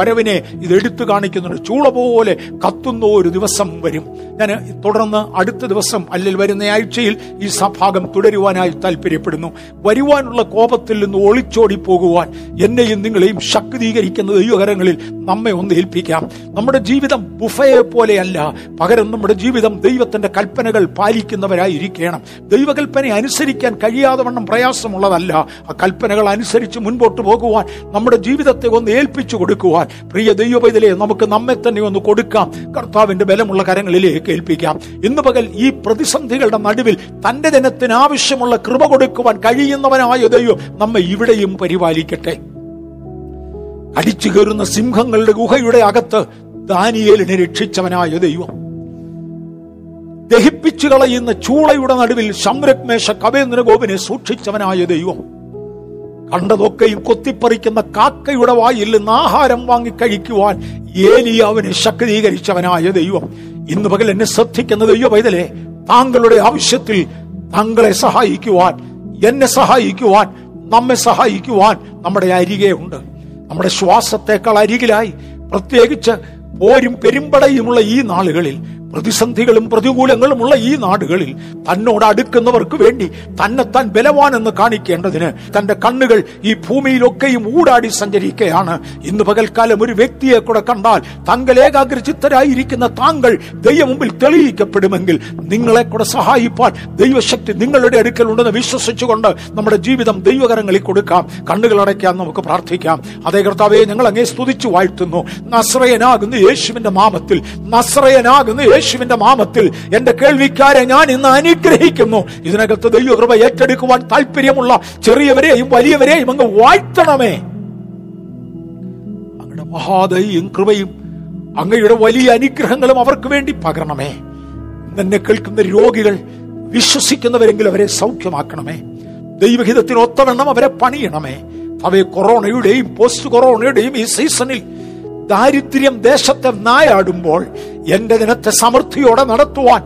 വരവിനെ ഇത് എടുത്തു കാണിക്കുന്നുണ്ട്. ചൂള പോലെ കത്തുന്ന ഒരു ദിവസം വരും. ഞാൻ തുടർന്ന് അടുത്ത ദിവസം അല്ലെങ്കിൽ വരുന്ന ആഴ്ചയിൽ ഈ സഭാഗം തുടരുവാനായി താല്പര്യപ്പെടുന്നു. വരുവാനുള്ള കോപത്തിൽ നിന്ന് ഒളിച്ചോടി പോകുവാൻ എന്നെയും നിങ്ങളെയും ശക്തീകരിക്കുന്ന ദൈവകരങ്ങളിൽ നമ്മെ ഒന്ന് ഏൽപ്പിക്കാം. നമ്മുടെ ജീവിതം ബുഫയെ പോലെയല്ല, പകരം നമ്മുടെ ജീവിതം ദൈവത്തിന്റെ കൽപ്പനകൾ പാലിക്കുന്നവരായിരിക്കണം. ദൈവകൽപ്പന അനുസരിക്കാൻ കഴിയാതെ വണ്ണം പ്രയാസമുള്ളതല്ല, ആ കൽപ്പനകൾ അനുസരിച്ച് മുൻപോട്ട് പോകുവാൻ നമ്മുടെ ജീവിതത്തെ ഒന്ന് ഏൽപ്പിച്ചു കൊടുക്കുവാൻ പ്രിയ ദൈവപൈതലേ നമുക്ക് നമ്മെ തന്നെ ഒന്ന് കൊടുക്കാം. കർത്താവിന്റെ ബലമുള്ള കരങ്ങളിലേക്ക് ഏൽപ്പിക്കാം. ഇന്ന് പകൽ ഈ പ്രതിസന്ധികളുടെ നടുവിൽ തന്റെ ജനത്തിന് ആവശ്യമുള്ള കൃപ കൊടുക്കുവാൻ കഴിയുന്നവനായ ദൈവം നമ്മെ ഇവിടെയും പരിപാലിക്കട്ടെ. അടിച്ചു കയറുന്ന സിംഹങ്ങളുടെ ഗുഹയുടെ അകത്ത് ദാനിയേലിനെ രക്ഷിച്ചവനായ ദൈവം, ദഹിപ്പിച്ചു കളയുന്ന ചൂളയുടെ നടുവിൽ ശംരക്മേശ കവേന്ദ്രഗോപിനെ സൂക്ഷിച്ചവനായ ദൈവം, കണ്ടതൊക്കെയും കൊത്തിപ്പറിക്കുന്ന കാക്കയുടെ വായിൽ നിന്ന് ആഹാരം വാങ്ങിക്കഴിക്കുവാൻ ഏലിയാവിനെ ശക്തീകരിച്ചവനായ ദൈവം. ഇന്ന് പകൽ എന്നെ ശ്രദ്ധിക്കുന്ന ദൈവ പൈതലേ, താങ്കളുടെ ആവശ്യത്തിൽ താങ്കളെ സഹായിക്കുവാൻ, എന്നെ സഹായിക്കുവാൻ, നമ്മെ സഹായിക്കുവാൻ നമ്മുടെ അരികെ ഉണ്ട്. നമ്മുടെ ശ്വാസത്തെക്കാൾ അരികിലായി, പ്രത്യേകിച്ച് പോരും പെരുമ്പടയുമുള്ള ഈ നാളുകളിൽ, പ്രതിസന്ധികളും പ്രതികൂലങ്ങളുമുള്ള ഈ നാടുകളിൽ തന്നോട് അടുക്കുന്നവർക്ക് വേണ്ടി തന്നെത്താൻ ബലവാനെന്ന് കാണിക്കേണ്ടതിന് തന്റെ കണ്ണുകൾ ഈ ഭൂമിയിലൊക്കെയും ഊടാടി സഞ്ചരിക്കുകയാണ്. ഇന്ന് പകൽക്കാലം ഒരു വ്യക്തിയെ കൂടെ കണ്ടാൽ തങ്ങൾ ഏകാഗ്രചിത്തരായിരിക്കുന്ന താങ്കൾ ദൈവമുമ്പിൽ തെളിയിക്കപ്പെടുമെങ്കിൽ നിങ്ങളെ കൂടെ സഹായിപ്പാൻ ദൈവശക്തി നിങ്ങളുടെ അടുക്കലുണ്ടെന്ന് വിശ്വസിച്ചുകൊണ്ട് നമ്മുടെ ജീവിതം ദൈവകരങ്ങളിൽ കൊടുക്കാം. കണ്ണുകളടയ്ക്കാൻ നമുക്ക് പ്രാർത്ഥിക്കാം. അതേ കർത്താവേ, ഞങ്ങൾ അങ്ങേ സ്തുതിച്ചു വാഴ്ത്തുന്നു. നസ്രയനാകുന്ന യേശുവിന്റെ നാമത്തിൽ, നസ്രയനാകുന്ന യേശുവിന്റെ നാമത്തിൽ എന്റെ കേൾവിക്കാരെ ഞാൻ ഇന്ന് അനുഗ്രഹിക്കുന്നു. ഇതിനകത്ത് ദൈവകൃപ ഏറ്റെടുക്കുവാൻ താല്പര്യമുള്ള ചെറിയവരെയും വലിയവരെയും അങ്ങ് വാഴ്ത്തണമേ. അങ്ങയുടെ മഹാദയയും കൃപയും അങ്ങയുടെ വലിയ അനുഗ്രഹങ്ങളും അവർക്ക് വേണ്ടി പകരണമേ. എന്നെ കേൾക്കുന്ന രോഗികൾ വിശ്വസിക്കുന്നവരെങ്കിലും അവരെ സൗഖ്യമാക്കണമേ. ദൈവഹിതത്തിന് ഒത്തവണ്ണം അവരെ പണിയണമേ. അവയെ കൊറോണയുടെയും പോസ്റ്റ് കൊറോണയുടെയും ഈ സീസണിൽ ദാരിദ്ര്യം ദേശത്തെ നായാടുമ്പോൾ എന്റെ ജനത്തെ സമൃദ്ധിയോടെ നടത്തുവാൻ,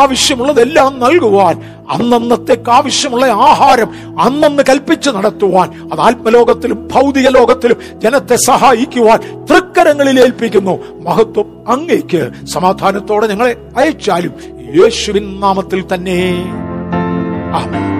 ആവശ്യമുള്ളതെല്ലാം നൽകുവാൻ, അന്നന്നത്തേക്ക് ആവശ്യമുള്ള ആഹാരം അന്നന്ന് കൽപ്പിച്ച് നടത്തുവാൻ, അത് ആത്മലോകത്തിലും ഭൗതിക ലോകത്തിലും ജനത്തെ സഹായിക്കുവാൻ തൃക്കരങ്ങളിൽ ഏൽപ്പിക്കുന്നു. മഹത്വം അങ്ങേക്ക്. സമാധാനത്തോടെ ഞങ്ങളെ അയച്ചാലും യേശുവിൻ നാമത്തിൽ തന്നെ ആമേൻ.